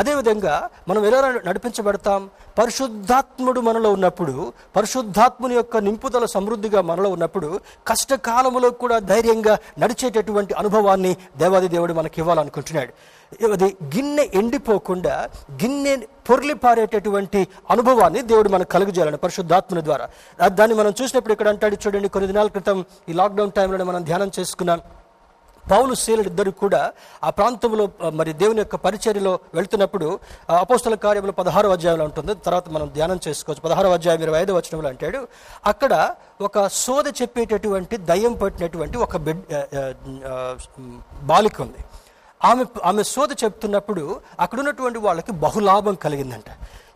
అదేవిధంగా మనం ఎలా నడిపించబడతాం? పరిశుద్ధాత్ముడు మనలో ఉన్నప్పుడు, పరిశుద్ధాత్ముని యొక్క నింపుదల సమృద్ధిగా మనలో ఉన్నప్పుడు కష్టకాలంలో కూడా ధైర్యంగా నడిచేటటువంటి అనుభవాన్ని దేవాది దేవుడు మనకి ఇవ్వాలనుకుంటున్నాడు. అది గిన్నె ఎండిపోకుండా గిన్నె పొర్లి పారేటటువంటి అనుభవాన్ని దేవుడు మనకు కలుగజేయాలని పరిశుద్ధాత్ముని ద్వారా. దాన్ని మనం చూసినప్పుడు ఇక్కడ అంటాడు, చూడండి, కొన్ని దినాల క్రితం ఈ లాక్డౌన్ టైంలో మనం ధ్యానం చేసుకున్నాం. పౌలు శీలుడు ఇద్దరు కూడా ఆ ప్రాంతంలో మరి దేవుని యొక్క పరిచర్యలో వెళుతున్నప్పుడు అపోస్తల కార్యములు 16వ అధ్యాయంలో ఉంటుంది, తర్వాత మనం ధ్యానం చేసుకోవచ్చు. 16వ అధ్యాయం 25వ వచనంలో అంటాడు, అక్కడ ఒక సోద చెప్పేటటువంటి దయ్యం పట్టినటువంటి ఒక బాలిక ఉంది. ఆమె సోద చెప్తున్నప్పుడు అక్కడున్నటువంటి వాళ్ళకి బహులాభం కలిగిందంట.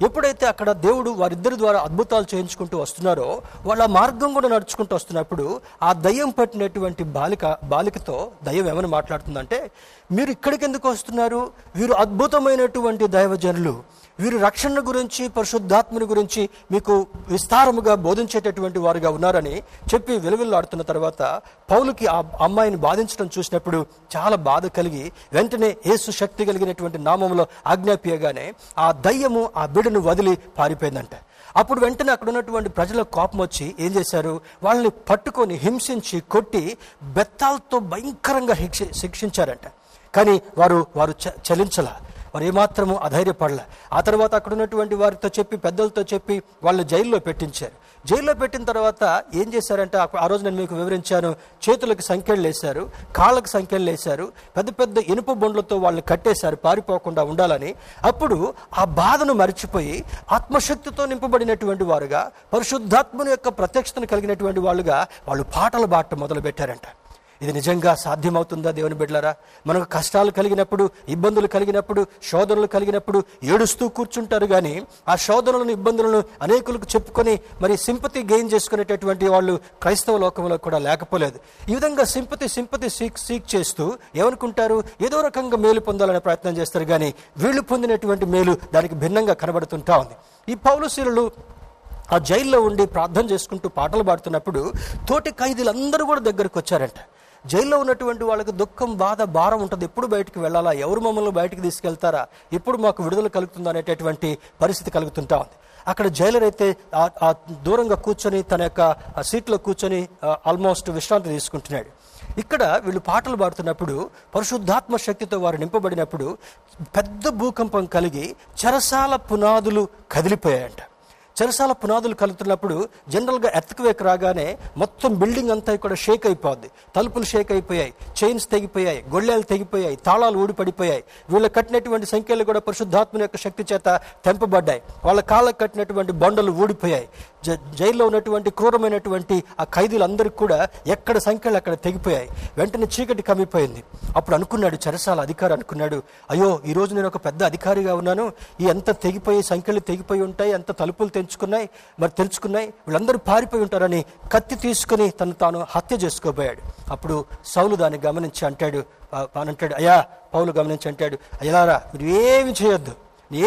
ఎప్పుడైతే అక్కడ దేవుడు వారిద్దరి ద్వారా అద్భుతాలు చేయించుకుంటూ వస్తున్నారో, వాళ్ళ మార్గం కూడా నడుచుకుంటూ వస్తున్నప్పుడు ఆ దయ్యం పట్టినటువంటి బాలికతో దయ్యం ఏమని మాట్లాడుతుందంటే, మీరు ఇక్కడికి ఎందుకు వస్తున్నారు? వీరు అద్భుతమైనటువంటి దైవజనులు, వీరు రక్షణ గురించి, పరిశుద్ధాత్మని గురించి మీకు విస్తారముగా బోధించేటటువంటి వారుగా ఉన్నారని చెప్పి విలువిల్లాడుతున్న తర్వాత పౌలుకి ఆ అమ్మాయిని బాధించడం చూసినప్పుడు చాలా బాధ కలిగి వెంటనే యేసు శక్తి కలిగినటువంటి నామంలో ఆజ్ఞాపియగానే ఆ దయ్యము ఆ బిడ్డను వదిలి పారిపోయిందంట. అప్పుడు వెంటనే అక్కడ ఉన్నటువంటి ప్రజల కోపం వచ్చి ఏం చేశారు, వాళ్ళని పట్టుకొని హింసించి కొట్టి బెత్తాలతో భయంకరంగా శిక్షించారంట. కానీ వారు చలించలా, వారు ఏమాత్రము అధైర్యపడలే. ఆ తర్వాత అక్కడ ఉన్నటువంటి వారితో చెప్పి, పెద్దలతో చెప్పి వాళ్ళని జైల్లో పెట్టించారు. జైల్లో పెట్టిన తర్వాత ఏం చేశారంటే, ఆ రోజు నేను మీకు వివరించాను, చేతులకు సంఖ్యలు వేశారు, కాళ్ళకు సంఖ్యలు వేశారు, పెద్ద పెద్ద ఇనుప బొండ్లతో వాళ్ళని కట్టేశారు పారిపోకుండా ఉండాలని. అప్పుడు ఆ బాధను మరిచిపోయి ఆత్మశక్తితో నింపబడినటువంటి వారుగా, పరిశుద్ధాత్మని యొక్క ప్రత్యక్షతను కలిగినటువంటి వాళ్ళుగా వాళ్ళు పాటలు పాడటం మొదలుపెట్టారంట. ఇది నిజంగా సాధ్యమవుతుందా దేవుని బిడ్డలారా? మనకు కష్టాలు కలిగినప్పుడు, ఇబ్బందులు కలిగినప్పుడు, శోధనలు కలిగినప్పుడు ఏడుస్తూ కూర్చుంటారు. కానీ ఆ శోధనలను, ఇబ్బందులను అనేకులకు చెప్పుకొని మరి సింపతి గెయిన్ చేసుకునేటటువంటి వాళ్ళు క్రైస్తవ లోకంలో కూడా లేకపోలేదు. ఈ విధంగా సింపతి సీక్ చేస్తూ ఏమనుకుంటారు, ఏదో రకంగా మేలు పొందాలనే ప్రయత్నం చేస్తారు. కానీ వీళ్ళు పొందినటువంటి మేలు దానికి భిన్నంగా కనబడుతుంటా ఉంది. ఈ పౌలు శీలులు ఆ జైల్లో ఉండి ప్రార్థన చేసుకుంటూ పాటలు పాడుతున్నప్పుడు తోటి ఖైదీలందరూ కూడా దగ్గరకు వచ్చారంట. జైల్లో ఉన్నటువంటి వాళ్ళకి దుఃఖం, బాధ, భారం ఉంటుంది. ఎప్పుడు బయటికి వెళ్ళాలా? ఎవరు మమ్మల్ని బయటికి తీసుకెళ్తారా? ఎప్పుడు మాకు విడుదల కలుగుతుందా అనేటటువంటి పరిస్థితి కలుగుతుంటా ఉంది. అక్కడ జైలర్ అయితే ఆ దూరంగా కూర్చొని తన యొక్క సీట్లో కూర్చొని ఆల్మోస్ట్ విశ్రాంతి తీసుకుంటున్నాడు. ఇక్కడ వీళ్ళు పాటలు పాడుతున్నప్పుడు పరిశుద్ధాత్మ శక్తితో వారు నింపబడినప్పుడు పెద్ద భూకంపం కలిగి చెరసాల పునాదులు కదిలిపోయాయంట. చెరసాల పునాదులు కలుతున్నప్పుడు జనరల్గా ఎర్త్క్వేక్ రాగానే మొత్తం బిల్డింగ్ అంతా కూడా షేక్ అయిపోద్ది. తలుపులు షేక్ అయిపోయాయి, చైన్స్ తెగిపోయాయి, గొళ్ళాలు తెగిపోయాయి, తాళాలు ఊడిపడిపోయాయి. వీళ్ళకి కట్టినటువంటి సంఖ్యలు కూడా పరిశుద్ధాత్మ యొక్క శక్తి చేత తెంపబడ్డాయి. వాళ్ళ కాళ్ళకు కట్టినటువంటి బండలు ఊడిపోయాయి. జైల్లో ఉన్నటువంటి క్రూరమైనటువంటి ఆ ఖైదీలందరికీ కూడా ఎక్కడ సంఖ్యలు అక్కడ తెగిపోయాయి. వెంటనే చీకటి కమ్మిపోయింది. అప్పుడు అనుకున్నాడు చెరసాల అధికారి, అనుకున్నాడు, అయ్యో ఈరోజు నేను ఒక పెద్ద అధికారిగా ఉన్నాను, ఈ ఎంత తెగిపోయి సంఖ్యలు తెగిపోయి ఉంటాయి, ఎంత తలుపులు తెంచుకున్నాయి, మరి తెరుచుకున్నాయి, వీళ్ళందరూ పారిపోయి ఉంటారని కత్తి తీసుకుని తాను హత్య చేసుకోబోయాడు. అప్పుడు సౌలు దాన్ని గమనించి అంటాడు, అయ్యా పౌలు గమనించి అంటాడు, అయ్యారా మీరు ఏమి చేయొద్దు,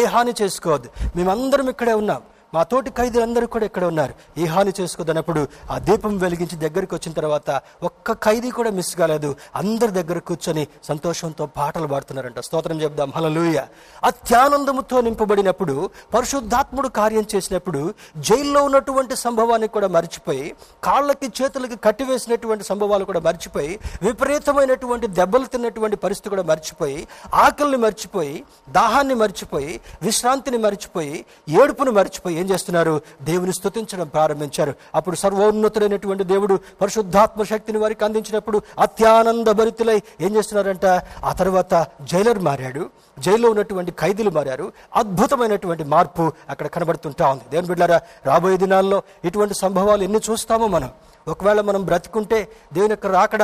ఏ హాని చేసుకోవద్దు, మేమందరం ఇక్కడే ఉన్నాం, మా తోటి ఖైదీలందరూ కూడా ఇక్కడ ఉన్నారు, ఏ హాని చేసుకోదన్నప్పుడు ఆ దీపం వెలిగించి దగ్గరికి వచ్చిన తర్వాత ఒక్క ఖైదీ కూడా మిస్ కాలేదు. అందరి దగ్గర కూర్చొని సంతోషంతో పాటలు పాడుతున్నారంట. స్తోత్రం చెప్దాం, హల్లెలూయా. అత్యానందముతో నింపబడినప్పుడు, పరిశుద్ధాత్ముడు కార్యం చేసినప్పుడు, జైల్లో ఉన్నటువంటి సంభవాన్ని కూడా మర్చిపోయి, కాళ్ళకి చేతులకి కట్టివేసినటువంటి సంభవాలు కూడా మర్చిపోయి, విపరీతమైనటువంటి దెబ్బలు తిన్నటువంటి పరిస్థితి కూడా మర్చిపోయి, ఆకలిని మర్చిపోయి, దాహాన్ని మర్చిపోయి, విశ్రాంతిని మర్చిపోయి, ఏడుపును మర్చిపోయి ఏం చేస్తున్నారు? దేవుని స్తుతించడం ప్రారంభించారు. అప్పుడు సర్వోన్నతుడైనటువంటి దేవుడు పరిశుద్ధాత్మ శక్తిని వారికి అందించినప్పుడు అత్యానంద భరితులై ఏం చేస్తున్నారంట? ఆ తర్వాత జైలర్ మారాడు, జైల్లో ఉన్నటువంటి ఖైదీలు మారారు. అద్భుతమైనటువంటి మార్పు అక్కడ కనబడుతుంటా ఉంది. దేవుని బిడ్డలారా, రాబోయే దినాల్లో ఇటువంటి సంభవాలు ఎన్ని చూస్తామో మనం. ఒకవేళ మనం బ్రతికుంటే, దేవుని యొక్క రాకడ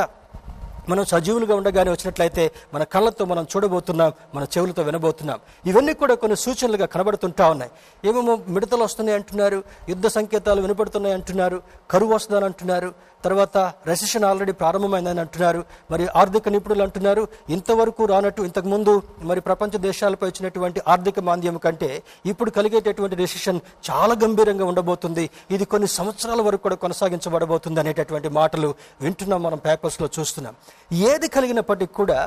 మనం సజీవులుగా ఉండగానే వచ్చినట్లయితే మన కళ్ళతో మనం చూడబోతున్నాం, మన చెవులతో వినబోతున్నాం. ఇవన్నీ కూడా కొన్ని సూచనలుగా కనబడుతుంటా ఉన్నాయి. ఏమేమో మిడతలు వస్తున్నాయి అంటున్నారు, యుద్ధ సంకేతాలు వినపడుతున్నాయి అంటున్నారు, కరువు వస్తుందని అంటున్నారు, తర్వాత రెసెషన్ ఆల్రెడీ ప్రారంభమైందని అంటున్నారు, మరి ఆర్థిక నిపుణులు అంటున్నారు ఇంతవరకు రానట్టు. ఇంతకుముందు మరి ప్రపంచ దేశాలపై వచ్చినటువంటి ఆర్థిక మాంద్యం కంటే ఇప్పుడు కలిగేటటువంటి రెసెషన్ చాలా గంభీరంగా ఉండబోతుంది, ఇది కొన్ని సంవత్సరాల వరకు కూడా కొనసాగించబడబోతుంది అనేటటువంటి మాటలు వింటున్నాం, మనం పేపర్స్లో చూస్తున్నాం. ఏది కలిగినప్పటికీ కూడా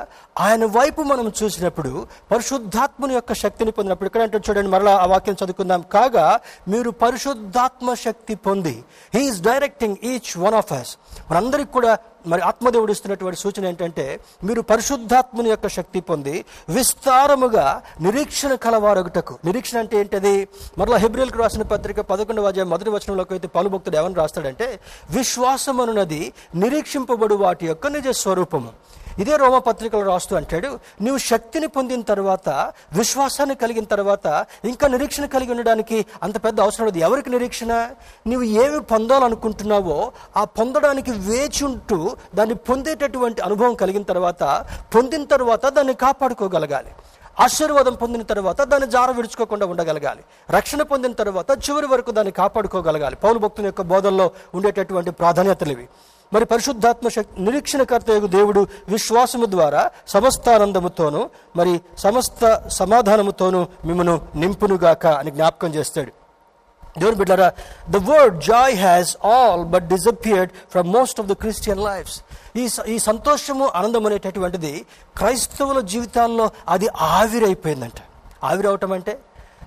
ఆయన వైపు మనం చూసినప్పుడు, పరిశుద్ధాత్మని యొక్క శక్తిని పొందినప్పుడు, ఇక్కడంటే చూడండి, మరలా ఆ వాక్యం చదువుకుందాం. కాగా మీరు పరిశుద్ధాత్మ శక్తి పొంది, he's directing each one of us. మనందరికీ కూడా మరి ఆత్మదేవుడు ఇస్తున్నటువంటి సూచన ఏంటంటే, మీరు పరిశుద్ధాత్మని యొక్క శక్తి పొంది విస్తారముగా నిరీక్షణ కలవారొకటకు. నిరీక్షణ అంటే ఏంటది? మరలా హెబ్రీయులకు రాసిన పత్రిక 11వ అధ్యాయం మొదటి వచనంలోకి అయితే పౌలు భక్తుడు ఏమని రాస్తాడంటే, విశ్వాసం అనున్నది నిరీక్షింపబడు వాటి యొక్క నిజ స్వరూపము. ఇదే రోమ పత్రికలు రాస్తూ అంటాడు, నీవు శక్తిని పొందిన తర్వాత, విశ్వాసాన్ని కలిగిన తర్వాత ఇంకా నిరీక్షణ కలిగి ఉండడానికి అంత పెద్ద అవసరం లేదు. ఎవరికి నిరీక్షణ? నీవు ఏమి పొందాలనుకుంటున్నావో ఆ పొందడానికి వేచి ఉంటూ దాన్ని పొందేటటువంటి అనుభవం కలిగిన తర్వాత, పొందిన తర్వాత దాన్ని కాపాడుకోగలగాలి. ఆశీర్వాదం పొందిన తర్వాత దాన్ని జార విడుచుకోకుండా ఉండగలగాలి. రక్షణ పొందిన తర్వాత చివరి వరకు దాన్ని కాపాడుకోగలగాలి. పౌలు భక్తుని యొక్క బోధల్లో ఉండేటటువంటి ప్రాధాన్యతలు ఇవి. మరి పరిశుద్ధాత్మ శక్తి నిరీక్షణకర్తయగు దేవుడు విశ్వాసము ద్వారా సమస్తానందముతోనూ మరి సమస్త సమాధానముతోనూ మిమ్మను నింపునుగాక అని జ్ఞాపకం చేస్తాడు. దేవుని బిడ్డలారా, the word joy has all but disappeared from most of the Christian lifes. ఈ సంతోషము, ఆనందం అనేటటువంటిది క్రైస్తవుల జీవితాల్లో అది ఆవిరైపోయిందంట. ఆవిరవటం అంటే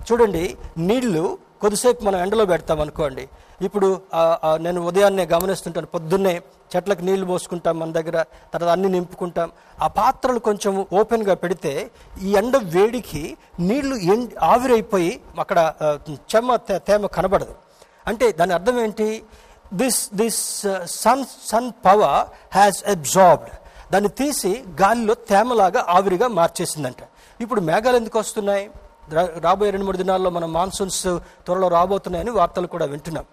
చూడండి, నీళ్లు కొద్దిసేపు మనం ఎండలో పెడతాం అనుకోండి. ఇప్పుడు నేను ఉదయాన్నే గమనిస్తుంటాను, పొద్దున్నే చెట్లకు నీళ్లు పోసుకుంటాం మన దగ్గర, తర్వాత అన్నీ నింపుకుంటాం. ఆ పాత్రలు కొంచెం ఓపెన్గా పెడితే ఈ ఎండ వేడికి నీళ్లు ఆవిరైపోయి అక్కడ తేమ కనబడదు. అంటే దాని అర్థం ఏంటి? This sun power has absorbed. దాన్ని తీసి గాలిలో తేమలాగా ఆవిరిగా మార్చేసిందంట. ఇప్పుడు మేఘాలు ఎందుకు వస్తున్నాయి? రాబోయే 2-3 దినాల్లో మనం మాన్సూన్స్ త్వరలో రాబోతున్నాయని వార్తలు కూడా వింటున్నాం.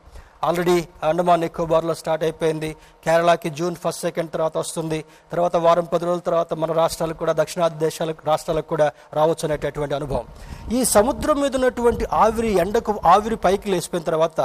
ఆల్రెడీ అండమాన్ నికోబార్లో స్టార్ట్ అయిపోయింది, కేరళకి జూన్ 1-2 తర్వాత వస్తుంది, తర్వాత వారం 10 రోజుల తర్వాత మన రాష్ట్రాలకు కూడా, దక్షిణాది రాష్ట్రాలకు కూడా రావచ్చు అనేటటువంటి అనుభవం. ఈ సముద్రం మీద ఉన్నటువంటి ఆవిరి, ఎండకు ఆవిరి పైకి లేచిపోయిన తర్వాత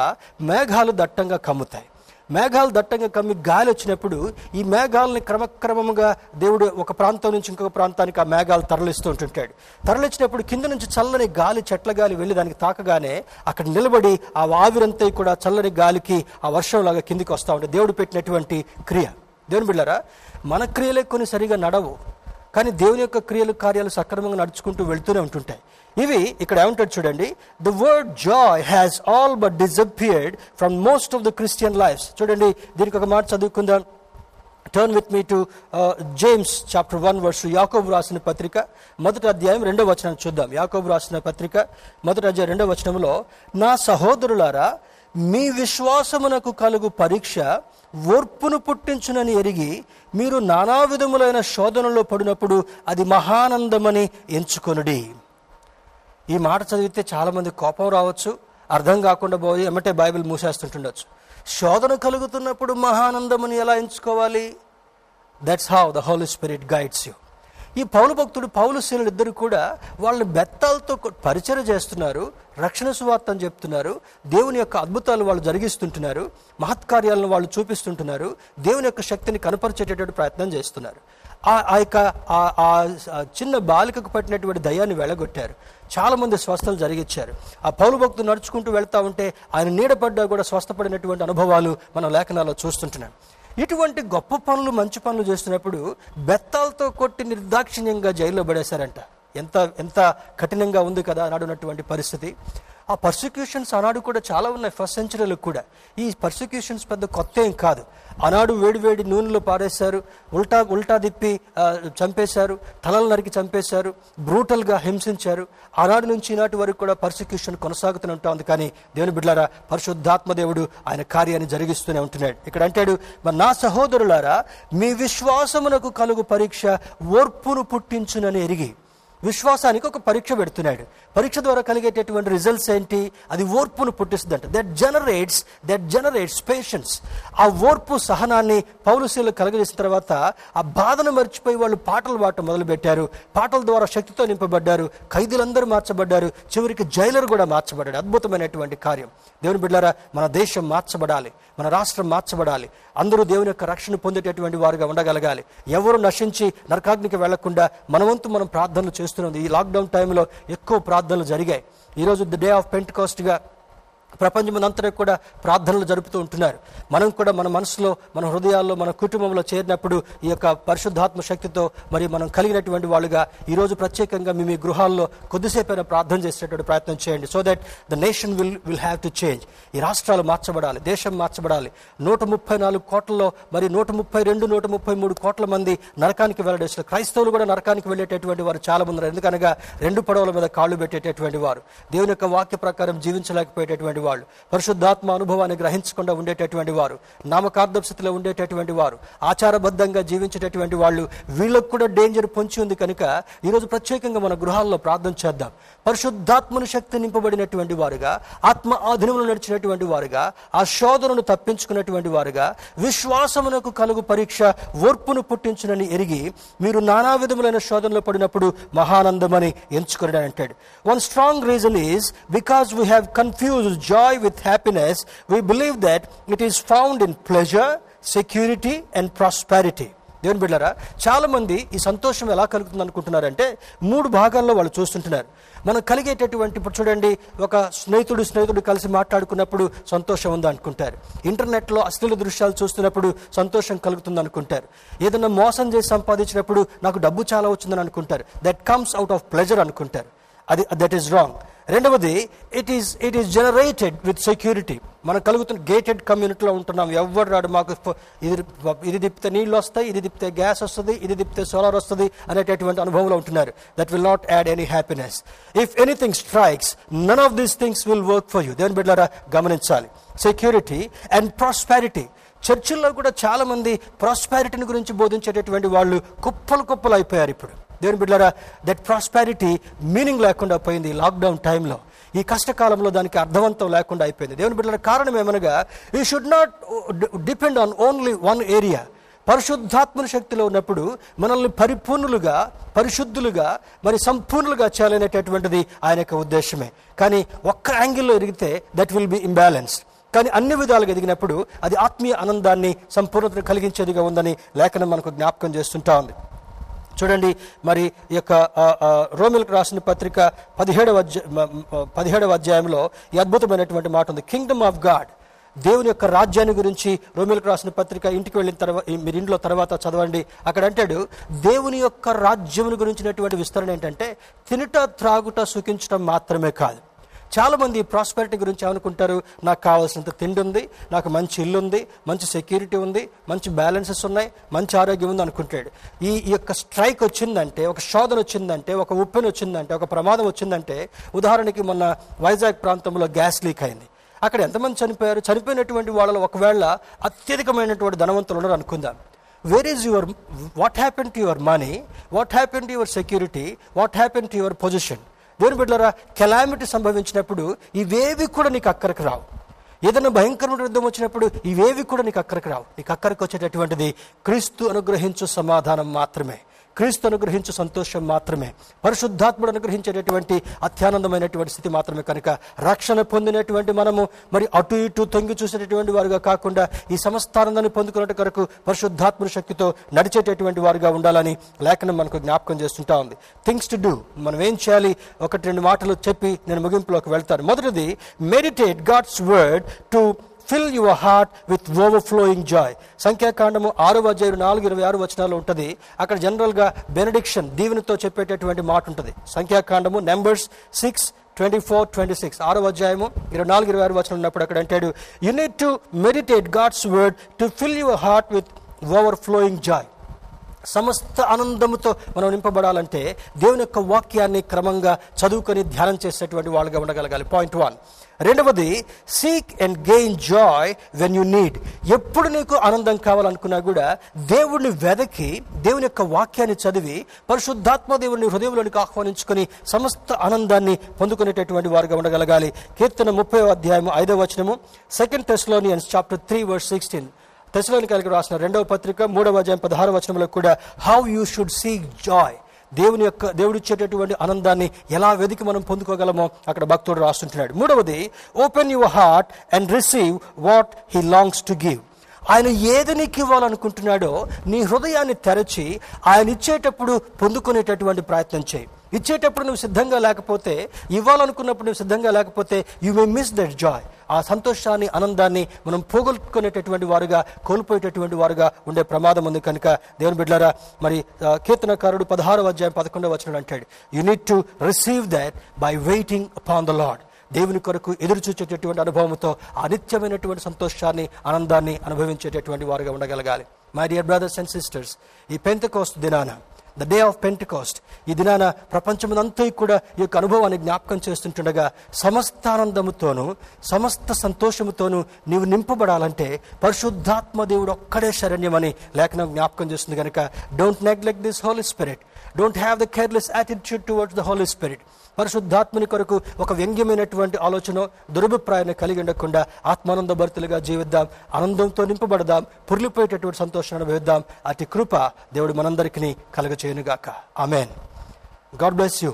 మేఘాలు దట్టంగా కమ్ముతాయి. మేఘాలు దట్టంగా కమ్మి గాలి వచ్చినప్పుడు ఈ మేఘాలని క్రమక్రమంగా దేవుడు ఒక ప్రాంతం నుంచి ఇంకొక ప్రాంతానికి ఆ మేఘాలు తరలిస్తూ ఉంటుంటాడు. తరలించినప్పుడు కింద నుంచి చల్లని గాలి, చెట్ల గాలి వెళ్ళి దానికి తాకగానే అక్కడ నిలబడి ఆ ఆవిరంతా కూడా చల్లని గాలికి ఆ వర్షంలాగా కిందికి వస్తూ ఉంటాయి. దేవుడు పెట్టినటువంటి క్రియ. దేవుని బిడ్డలారా, మన క్రియలే కొన్ని సరిగా నడవు, కానీ దేవుని యొక్క క్రియలు, కార్యాలు సక్రమంగా నడుచుకుంటూ వెళ్తూనే ఉంటుంటాయి. ఇవి ఇక్కడ ఏమంటాడు చూడండి, the word joy has all but disappeared from most of the Christian lifes. చూడండి, దీనికి ఒక మాట చదువుకుందాం. Turn with me to James chapter 1 verse 2. యాకోబు రాసిన పత్రిక 1వ అధ్యాయం 2వ వచనం చూద్దాం. యాకోబు రాసిన పత్రిక 1వ అధ్యాయం 2వ వచనంలో, నా సహోదరులారా, మీ విశ్వాసమునకు కలుగు పరీక్ష ఓర్పును పుట్టించునని ఎరిగి, మీరు నానా విధములైన శోధనలో పడినప్పుడు అది మహానందమని ఎంచుకొనుడి. ఈ మాట చదివితే చాలామంది కోపం రావచ్చు, అర్థం కాకుండా పోయి ఎమ్మటే బైబిల్ మూసేస్తుంటుండొచ్చు. శోధన కలుగుతున్నప్పుడు మహానందముని ఎలా ఎంచుకోవాలి? That's how the Holy Spirit guides you. ఈ పౌలు భక్తుడు, పౌలు శీనులు ఇద్దరు కూడా వాళ్ళని బెత్తాలతో పరిచయం చేస్తున్నారు, రక్షణ సువార్తను చెప్తున్నారు, దేవుని యొక్క అద్భుతాలు వాళ్ళు జరిగిస్తుంటున్నారు, మహత్కార్యాలను వాళ్ళు చూపిస్తుంటున్నారు, దేవుని యొక్క శక్తిని కనపరిచేటటువంటి ప్రయత్నం చేస్తున్నారు. ఆ యొక్క ఆ చిన్న బాలికకు పట్టినటువంటి దయ్యాన్ని వెళ్ళగొట్టారు, చాలామంది స్వస్థలు జరిగించారు. ఆ పౌలు భక్తులు నడుచుకుంటూ వెళ్తూ ఉంటే ఆయన నీడపడ్డా కూడా స్వస్థపడినటువంటి అనుభవాలు మనం లేఖనాల్లో చూస్తుంటున్నాం. ఇటువంటి గొప్ప పనులు, మంచి పనులు చేస్తున్నప్పుడు బెత్తాలతో కొట్టి నిర్దాక్షిణ్యంగా జైల్లో పడేశారంట. ఎంత కఠినంగా ఉంది కదా నాడున్నటువంటి పరిస్థితి. ఆ పర్సిక్యూషన్స్ ఆనాడు కూడా చాలా ఉన్నాయి, 1st సెంచరీలకు కూడా. ఈ పర్సిక్యూషన్స్ పెద్ద కొత్త ఏం కాదు. ఆనాడు వేడివేడి నూనెలో పారేశారు, ఉల్టా తిప్పి చంపేశారు, తలలు నరికి చంపేశారు, బ్రూటల్గా హింసించారు. ఆనాడు నుంచి ఈనాటి వరకు కూడా పర్సిక్యూషన్ కొనసాగుతూనే ఉంటుంది. కానీ దేవుని బిడ్డలారా, పరిశుద్ధాత్మ దేవుడు ఆయన కార్యాన్ని జరిగిస్తూనే ఉంటున్నాడు. ఇక్కడ అంటాడు, మరి నా సహోదరులారా, మీ విశ్వాసమునకు కలుగు పరీక్ష ఓర్పును పుట్టించునని ఎరిగి. విశ్వాసానికి ఒక పరీక్ష పెడుతున్నాడు. పరీక్ష ద్వారా కలిగేటటువంటి రిజల్ట్స్ ఏంటి? అది ఓర్పును పుట్టిస్తుందంట. That generates patience. ఆ ఓర్పు, సహనాన్ని పౌలుశీలు కలగజేసిన తర్వాత ఆ బాధను మర్చిపోయి వాళ్ళు పాటలు పాడటం మొదలుపెట్టారు. పాటల ద్వారా శక్తితో నింపబడ్డారు, ఖైదీలందరూ మార్చబడ్డారు, చివరికి జైలర్ కూడా మార్చబడ్డాడు. అద్భుతమైనటువంటి కార్యం. దేవుని బిడ్డలారా, మన దేశం మార్చబడాలి, మన రాష్ట్రం మార్చబడాలి, అందరూ దేవుని యొక్క రక్షణ పొందేటటువంటి వారుగా ఉండగలగాలి, ఎవరు నశించి నరకాగ్నికి వెళ్లకుండా మనవంతు మనం ప్రార్థనలు చేస్తున్నది. ఈ లాక్డౌన్ టైంలో ఎక్కువ ప్రార్థనలు జరిగాయి. ఈరోజు డే ఆఫ్ పెంటెకోస్ట్గా ప్రపంచమంతటా కూడా ప్రార్థనలు జరుపుతూ ఉంటున్నారు. మనం కూడా మన మనసులో, మన హృదయాల్లో, మన కుటుంబంలో చేరినప్పుడు ఈ యొక్క పరిశుద్ధాత్మ శక్తితో మరి మనం కలిగినటువంటి వాళ్ళుగా ఈరోజు ప్రత్యేకంగా మీ గృహాల్లో కొద్దిసేపైనా ప్రార్థన చేసేటటువంటి ప్రయత్నం చేయండి. So that the nation will have to change. ఈ రాష్ట్రాలు మార్చబడాలి, దేశం మార్చబడాలి. 134 కోట్లలో మరి 132, 133 కోట్ల మంది నరకానికి వెళ్లడేసిన క్రైస్తవులు కూడా నరకానికి వెళ్ళేటటువంటి వారు చాలా మంది ఉన్నారు. ఎందుకనగా 2 పడవల మీద కాళ్ళు పెట్టేటటువంటి వారు, దేవుని యొక్క వాక్య ప్రకారం జీవించలేకపోయేటటువంటి వాళ్ళు, పరిశుద్ధాత్మ అనుభవాన్ని గ్రహించకుండా ఉండేటటువంటి వారు, నామకార్థ స్థితిలో ఉండేటటువంటి వారు, ఆచారబద్ధంగా జీవించేటటువంటి వాళ్ళు, వీళ్ళకు కూడా డేంజర్ పొంచి ఉంది. కనుక ఈరోజు ప్రత్యేకంగా మన గృహాల్లో ప్రార్థన చేద్దాం. పరిశుద్ధాత్మను శక్తి నింపబడినటువంటి వారుగా, ఆత్మ ఆధీనంలో నడిచినటువంటి వారుగా, ఆ శోధనను తప్పించుకున్నటువంటి వారుగా, విశ్వాసమునకు కలుగు పరీక్ష ఓర్పును పుట్టించునని ఎరిగి మీరు నానా విధములైన శోధనలో పడినప్పుడు మహానందమని ఎంచుకున్నాడు అంటాడు. One strong reason is because we have confused joy with happiness, we believe that it is found in pleasure, security and prosperity. దేవుని బిడ్డలారా, చాలామంది ఈ సంతోషం ఎలా కలుగుతుంది అనుకుంటున్నారంటే 3 భాగాల్లో వాళ్ళు చూస్తుంటున్నారు. మనం కలిగేటటువంటి, ఇప్పుడు చూడండి, ఒక స్నేహితుడు కలిసి మాట్లాడుకున్నప్పుడు సంతోషం ఉంది అనుకుంటారు. ఇంటర్నెట్లో అశ్లీల దృశ్యాలు చూస్తున్నప్పుడు సంతోషం కలుగుతుంది అనుకుంటారు. ఏదైనా మోసం చేసి సంపాదించినప్పుడు నాకు డబ్బు చాలా వచ్చిందని అనుకుంటారు. That comes out of pleasure అనుకుంటారు. అది దట్ ఈస్ రాంగ్. రెండవది, it is generated with security. మనం కలుగుతున్న గేటెడ్ కమ్యూనిటీలో ఉంటున్నాం. ఎవరు రాడు, మాకు ఇది తిప్పితే నీళ్ళు వస్తాయి, ఇది తిప్పితే గ్యాస్ వస్తుంది, ఇది తిప్పితే సోలార్ వస్తుంది అనేటటువంటి అనుభవంలో ఉంటున్నారు. That will not add any happiness. If anything strikes, none of these things will work for you. దేవుని బిడ్డలారా, గమనించాలి. Security and prosperity. చర్చిల్లో కూడా చాలామంది ప్రాస్పారిటీని గురించి బోధించేటటువంటి వాళ్ళు కుప్పలు అయిపోయారు ఇప్పుడు. దేవుని బిడ్డలారా, దట్ ప్రాస్పారిటీ మీనింగ్ లేకుండా పోయింది. లాక్డౌన్ టైంలో, ఈ కష్టకాలంలో దానికి అర్థవంతం లేకుండా అయిపోయింది. దేవుని బిడ్డలారా, కారణం ఏమనగా, you should not depend on only one area. పరిశుద్ధాత్మ శక్తిలో ఉన్నప్పుడు మనల్ని పరిపూర్ణులుగా, పరిశుద్ధులుగా, మరి సంపూర్ణులుగా చేయాలనేటటువంటిది ఆయన యొక్క ఉద్దేశమే. కానీ ఒక్క యాంగిల్లో ఎరిగితే దట్ విల్ బి ఇంబ్యాలెన్స్డ్. కానీ అన్ని విధాలుగా ఎదిగినప్పుడు అది ఆత్మీయ ఆనందాన్ని, సంపూర్ణతను కలిగించేదిగా ఉందని లేఖనం మనకు జ్ఞాపకం చేస్తుంటా ఉంది. చూడండి, మరి ఈ యొక్క రోమీయులకు రాసిన పత్రిక 17వ అధ్యాయంలో ఈ అద్భుతమైనటువంటి మాట ఉంది. కింగ్డమ్ ఆఫ్ గాడ్, దేవుని యొక్క రాజ్యాన్ని గురించి రోమీయులకు రాసిన పత్రిక ఇంటికి వెళ్ళిన తర్వాత, మీరు ఇంట్లో తర్వాత చదవండి. అక్కడ అంటాడు, దేవుని యొక్క రాజ్యం గురించినటువంటి విస్తరణ ఏంటంటే తినుట, త్రాగుట, సుఖించడం మాత్రమే కాదు. చాలామంది ప్రాస్పెరిటీ గురించి ఏమనుకుంటారు, నాకు కావాల్సినంత తిండి ఉంది, నాకు మంచి ఇల్లు ఉంది, మంచి సెక్యూరిటీ ఉంది, మంచి బ్యాలెన్సెస్ ఉన్నాయి, మంచి ఆరోగ్యం ఉంది అనుకుంటాడు. ఈ యొక్క స్ట్రైక్ వచ్చిందంటే, ఒక శోధన వచ్చిందంటే, ఒక ఉప్పెన వచ్చిందంటే, ఒక ప్రమాదం వచ్చిందంటే, ఉదాహరణకి మొన్న వైజాగ్ ప్రాంతంలో గ్యాస్ లీక్ అయింది. అక్కడ ఎంతమంది చనిపోయారు? చనిపోయినటువంటి వాళ్ళలో ఒకవేళ అత్యధికమైనటువంటి ధనవంతులు ఉన్నారు అనుకుందాం. Where is your, what happened to your money? What happened to your security? What happened to your position? దేవుని బిడ్డలారా, కెలామిటీ సంభవించినప్పుడు ఇవేవి కూడా నీకు అక్కడికి రావు. ఏదైనా భయంకరమైన యుద్ధం వచ్చినప్పుడు ఇవేవి కూడా నీకు అక్కడికి రావు. నీకు అక్కడికి వచ్చేటటువంటిది క్రీస్తు అనుగ్రహించు సమాధానం మాత్రమే. క్రీస్తు అనుగ్రహించే సంతోషం మాత్రమే, పరిశుద్ధాత్ముడు అనుగ్రహించేటటువంటి అత్యానందమైనటువంటి స్థితి మాత్రమే. కనుక రక్షణ పొందినటువంటి మనము మరి అటు ఇటు తొంగి చూసేటటువంటి వారుగా కాకుండా ఈ సమస్తానందాన్ని పొందుకునే కొరకు పరిశుద్ధాత్మ శక్తితో నడిచేటటువంటి వారుగా ఉండాలని లేఖనం మనకు జ్ఞాపకం చేస్తుంటా ఉంది. థింగ్స్ టు డూ, మనం ఏం చేయాలి, ఒకటి రెండు మాటలు చెప్పి నేను ముగింపులోకి వెళ్తాను. మొదటిది, meditate God's word to fill your heart with overflowing joy. సంఖ్యాకాండము 6:4-26 ఉంటుంది. అక్కడ జనరల్గా బెనడిక్షన్ దీవెనతో చెప్పేటటువంటి మాట ఉంటుంది. సంఖ్యాకాండము Numbers 6:24-26 6:24-26 ఉన్నప్పుడు అక్కడ అంటాడు, you need to meditate God's word to fill your heart with overflowing joy. సమస్త ఆనందముతో మనం నింపబడాలంటే దేవుని యొక్క వాక్యాన్ని క్రమంగా చదువుకొని ధ్యానం చేసేటువంటి వాళ్ళుగా ఉండగలగాలి. పాయింట్ 1. రెండవది, seek and gain joy when you need. ఎప్పుడు నీకు ఆనందం కావాలనుకున్నా కూడా దేవుడిని వెదకి, దేవుని యొక్క వాక్యాన్ని చదివి, పరిశుద్ధాత్మ దేవుడిని హృదయంలోనికి ఆహ్వానించుకొని సమస్త ఆనందాన్ని పొందుకునేటటువంటి వారుగా ఉండగలగాలి. కీర్తన 30:5, Second Thessalonians 3:16 తెస్సలోనికైలకు రాసిన రెండవ పత్రిక 3:16 కూడా how you should seek joy, దేవుని యొక్క దేవుడిచ్చేటటువంటి ఆనందాన్ని ఎలా వెదికి మనం పొందుకోగలమో అక్కడ భక్తుడు రాస్తుంటున్నాడు. మూడవది, open your heart and receive what he longs to give. ఆయన ఏది నీకు ఇవ్వాలనుకుంటున్నాడో నీ హృదయాన్ని తెరచి ఆయన ఇచ్చేటప్పుడు పొందుకునేటటువంటి ప్రయత్నం చేయి. ఇచ్చేటప్పుడు నువ్వు సిద్ధంగా లేకపోతే, ఇవ్వాలనుకున్నప్పుడు నువ్వు సిద్ధంగా లేకపోతే, you may miss that joy. ఆ సంతోషాన్ని, ఆనందాన్ని మనం పోగొట్టుకునేటటువంటి వారుగా, కోల్పోయేటటువంటి వారుగా ఉండే ప్రమాదం ఉంది. కనుక దేవుని బిడ్డలారా, మరి కీర్తనకారుడు 16:11 అంటాడు, you need to receive that by waiting upon the lord. దేవుని కొరకు ఎదురు చూసేటటువంటి అనుభవంతో ఆ నిత్యమైనటువంటి సంతోషాన్ని, ఆనందాన్ని అనుభవించేటటువంటి వారుగా ఉండగలగాలి. My dear brothers and sisters, ఈ పెంటెకోస్ట్ దినాన, ద డే ఆఫ్ పెంటెకోస్ట్, ఈ దినాన ప్రపంచమంతా కూడా ఈ యొక్క అనుభవాన్ని జ్ఞాపకం చేస్తుంటుండగా సమస్తానందముతోనూ సమస్త సంతోషముతోనూ నీవు నింపబడాలంటే పరిశుద్ధాత్మ దేవుడు ఒక్కడే శరణ్యమని లేఖనం జ్ఞాపకం చేస్తుంది. కనుక don't neglect this Holy Spirit, don't have the careless attitude towards the Holy Spirit. పరిశుద్ధాత్మని కొరకు ఒక వ్యంగ్యమైనటువంటి ఆలోచన, దురభిప్రాయాన్ని కలిగి ఉండకుండా ఆత్మానంద భరితులుగా జీవిద్దాం, ఆనందంతో నింపబడదాం, పురిలిపోయేటటువంటి సంతోషాన్ని అనుభవిద్దాం. అతి కృప దేవుడు మనందరికీ కలుగచేయునుగాక. ఆమెన్. God bless you.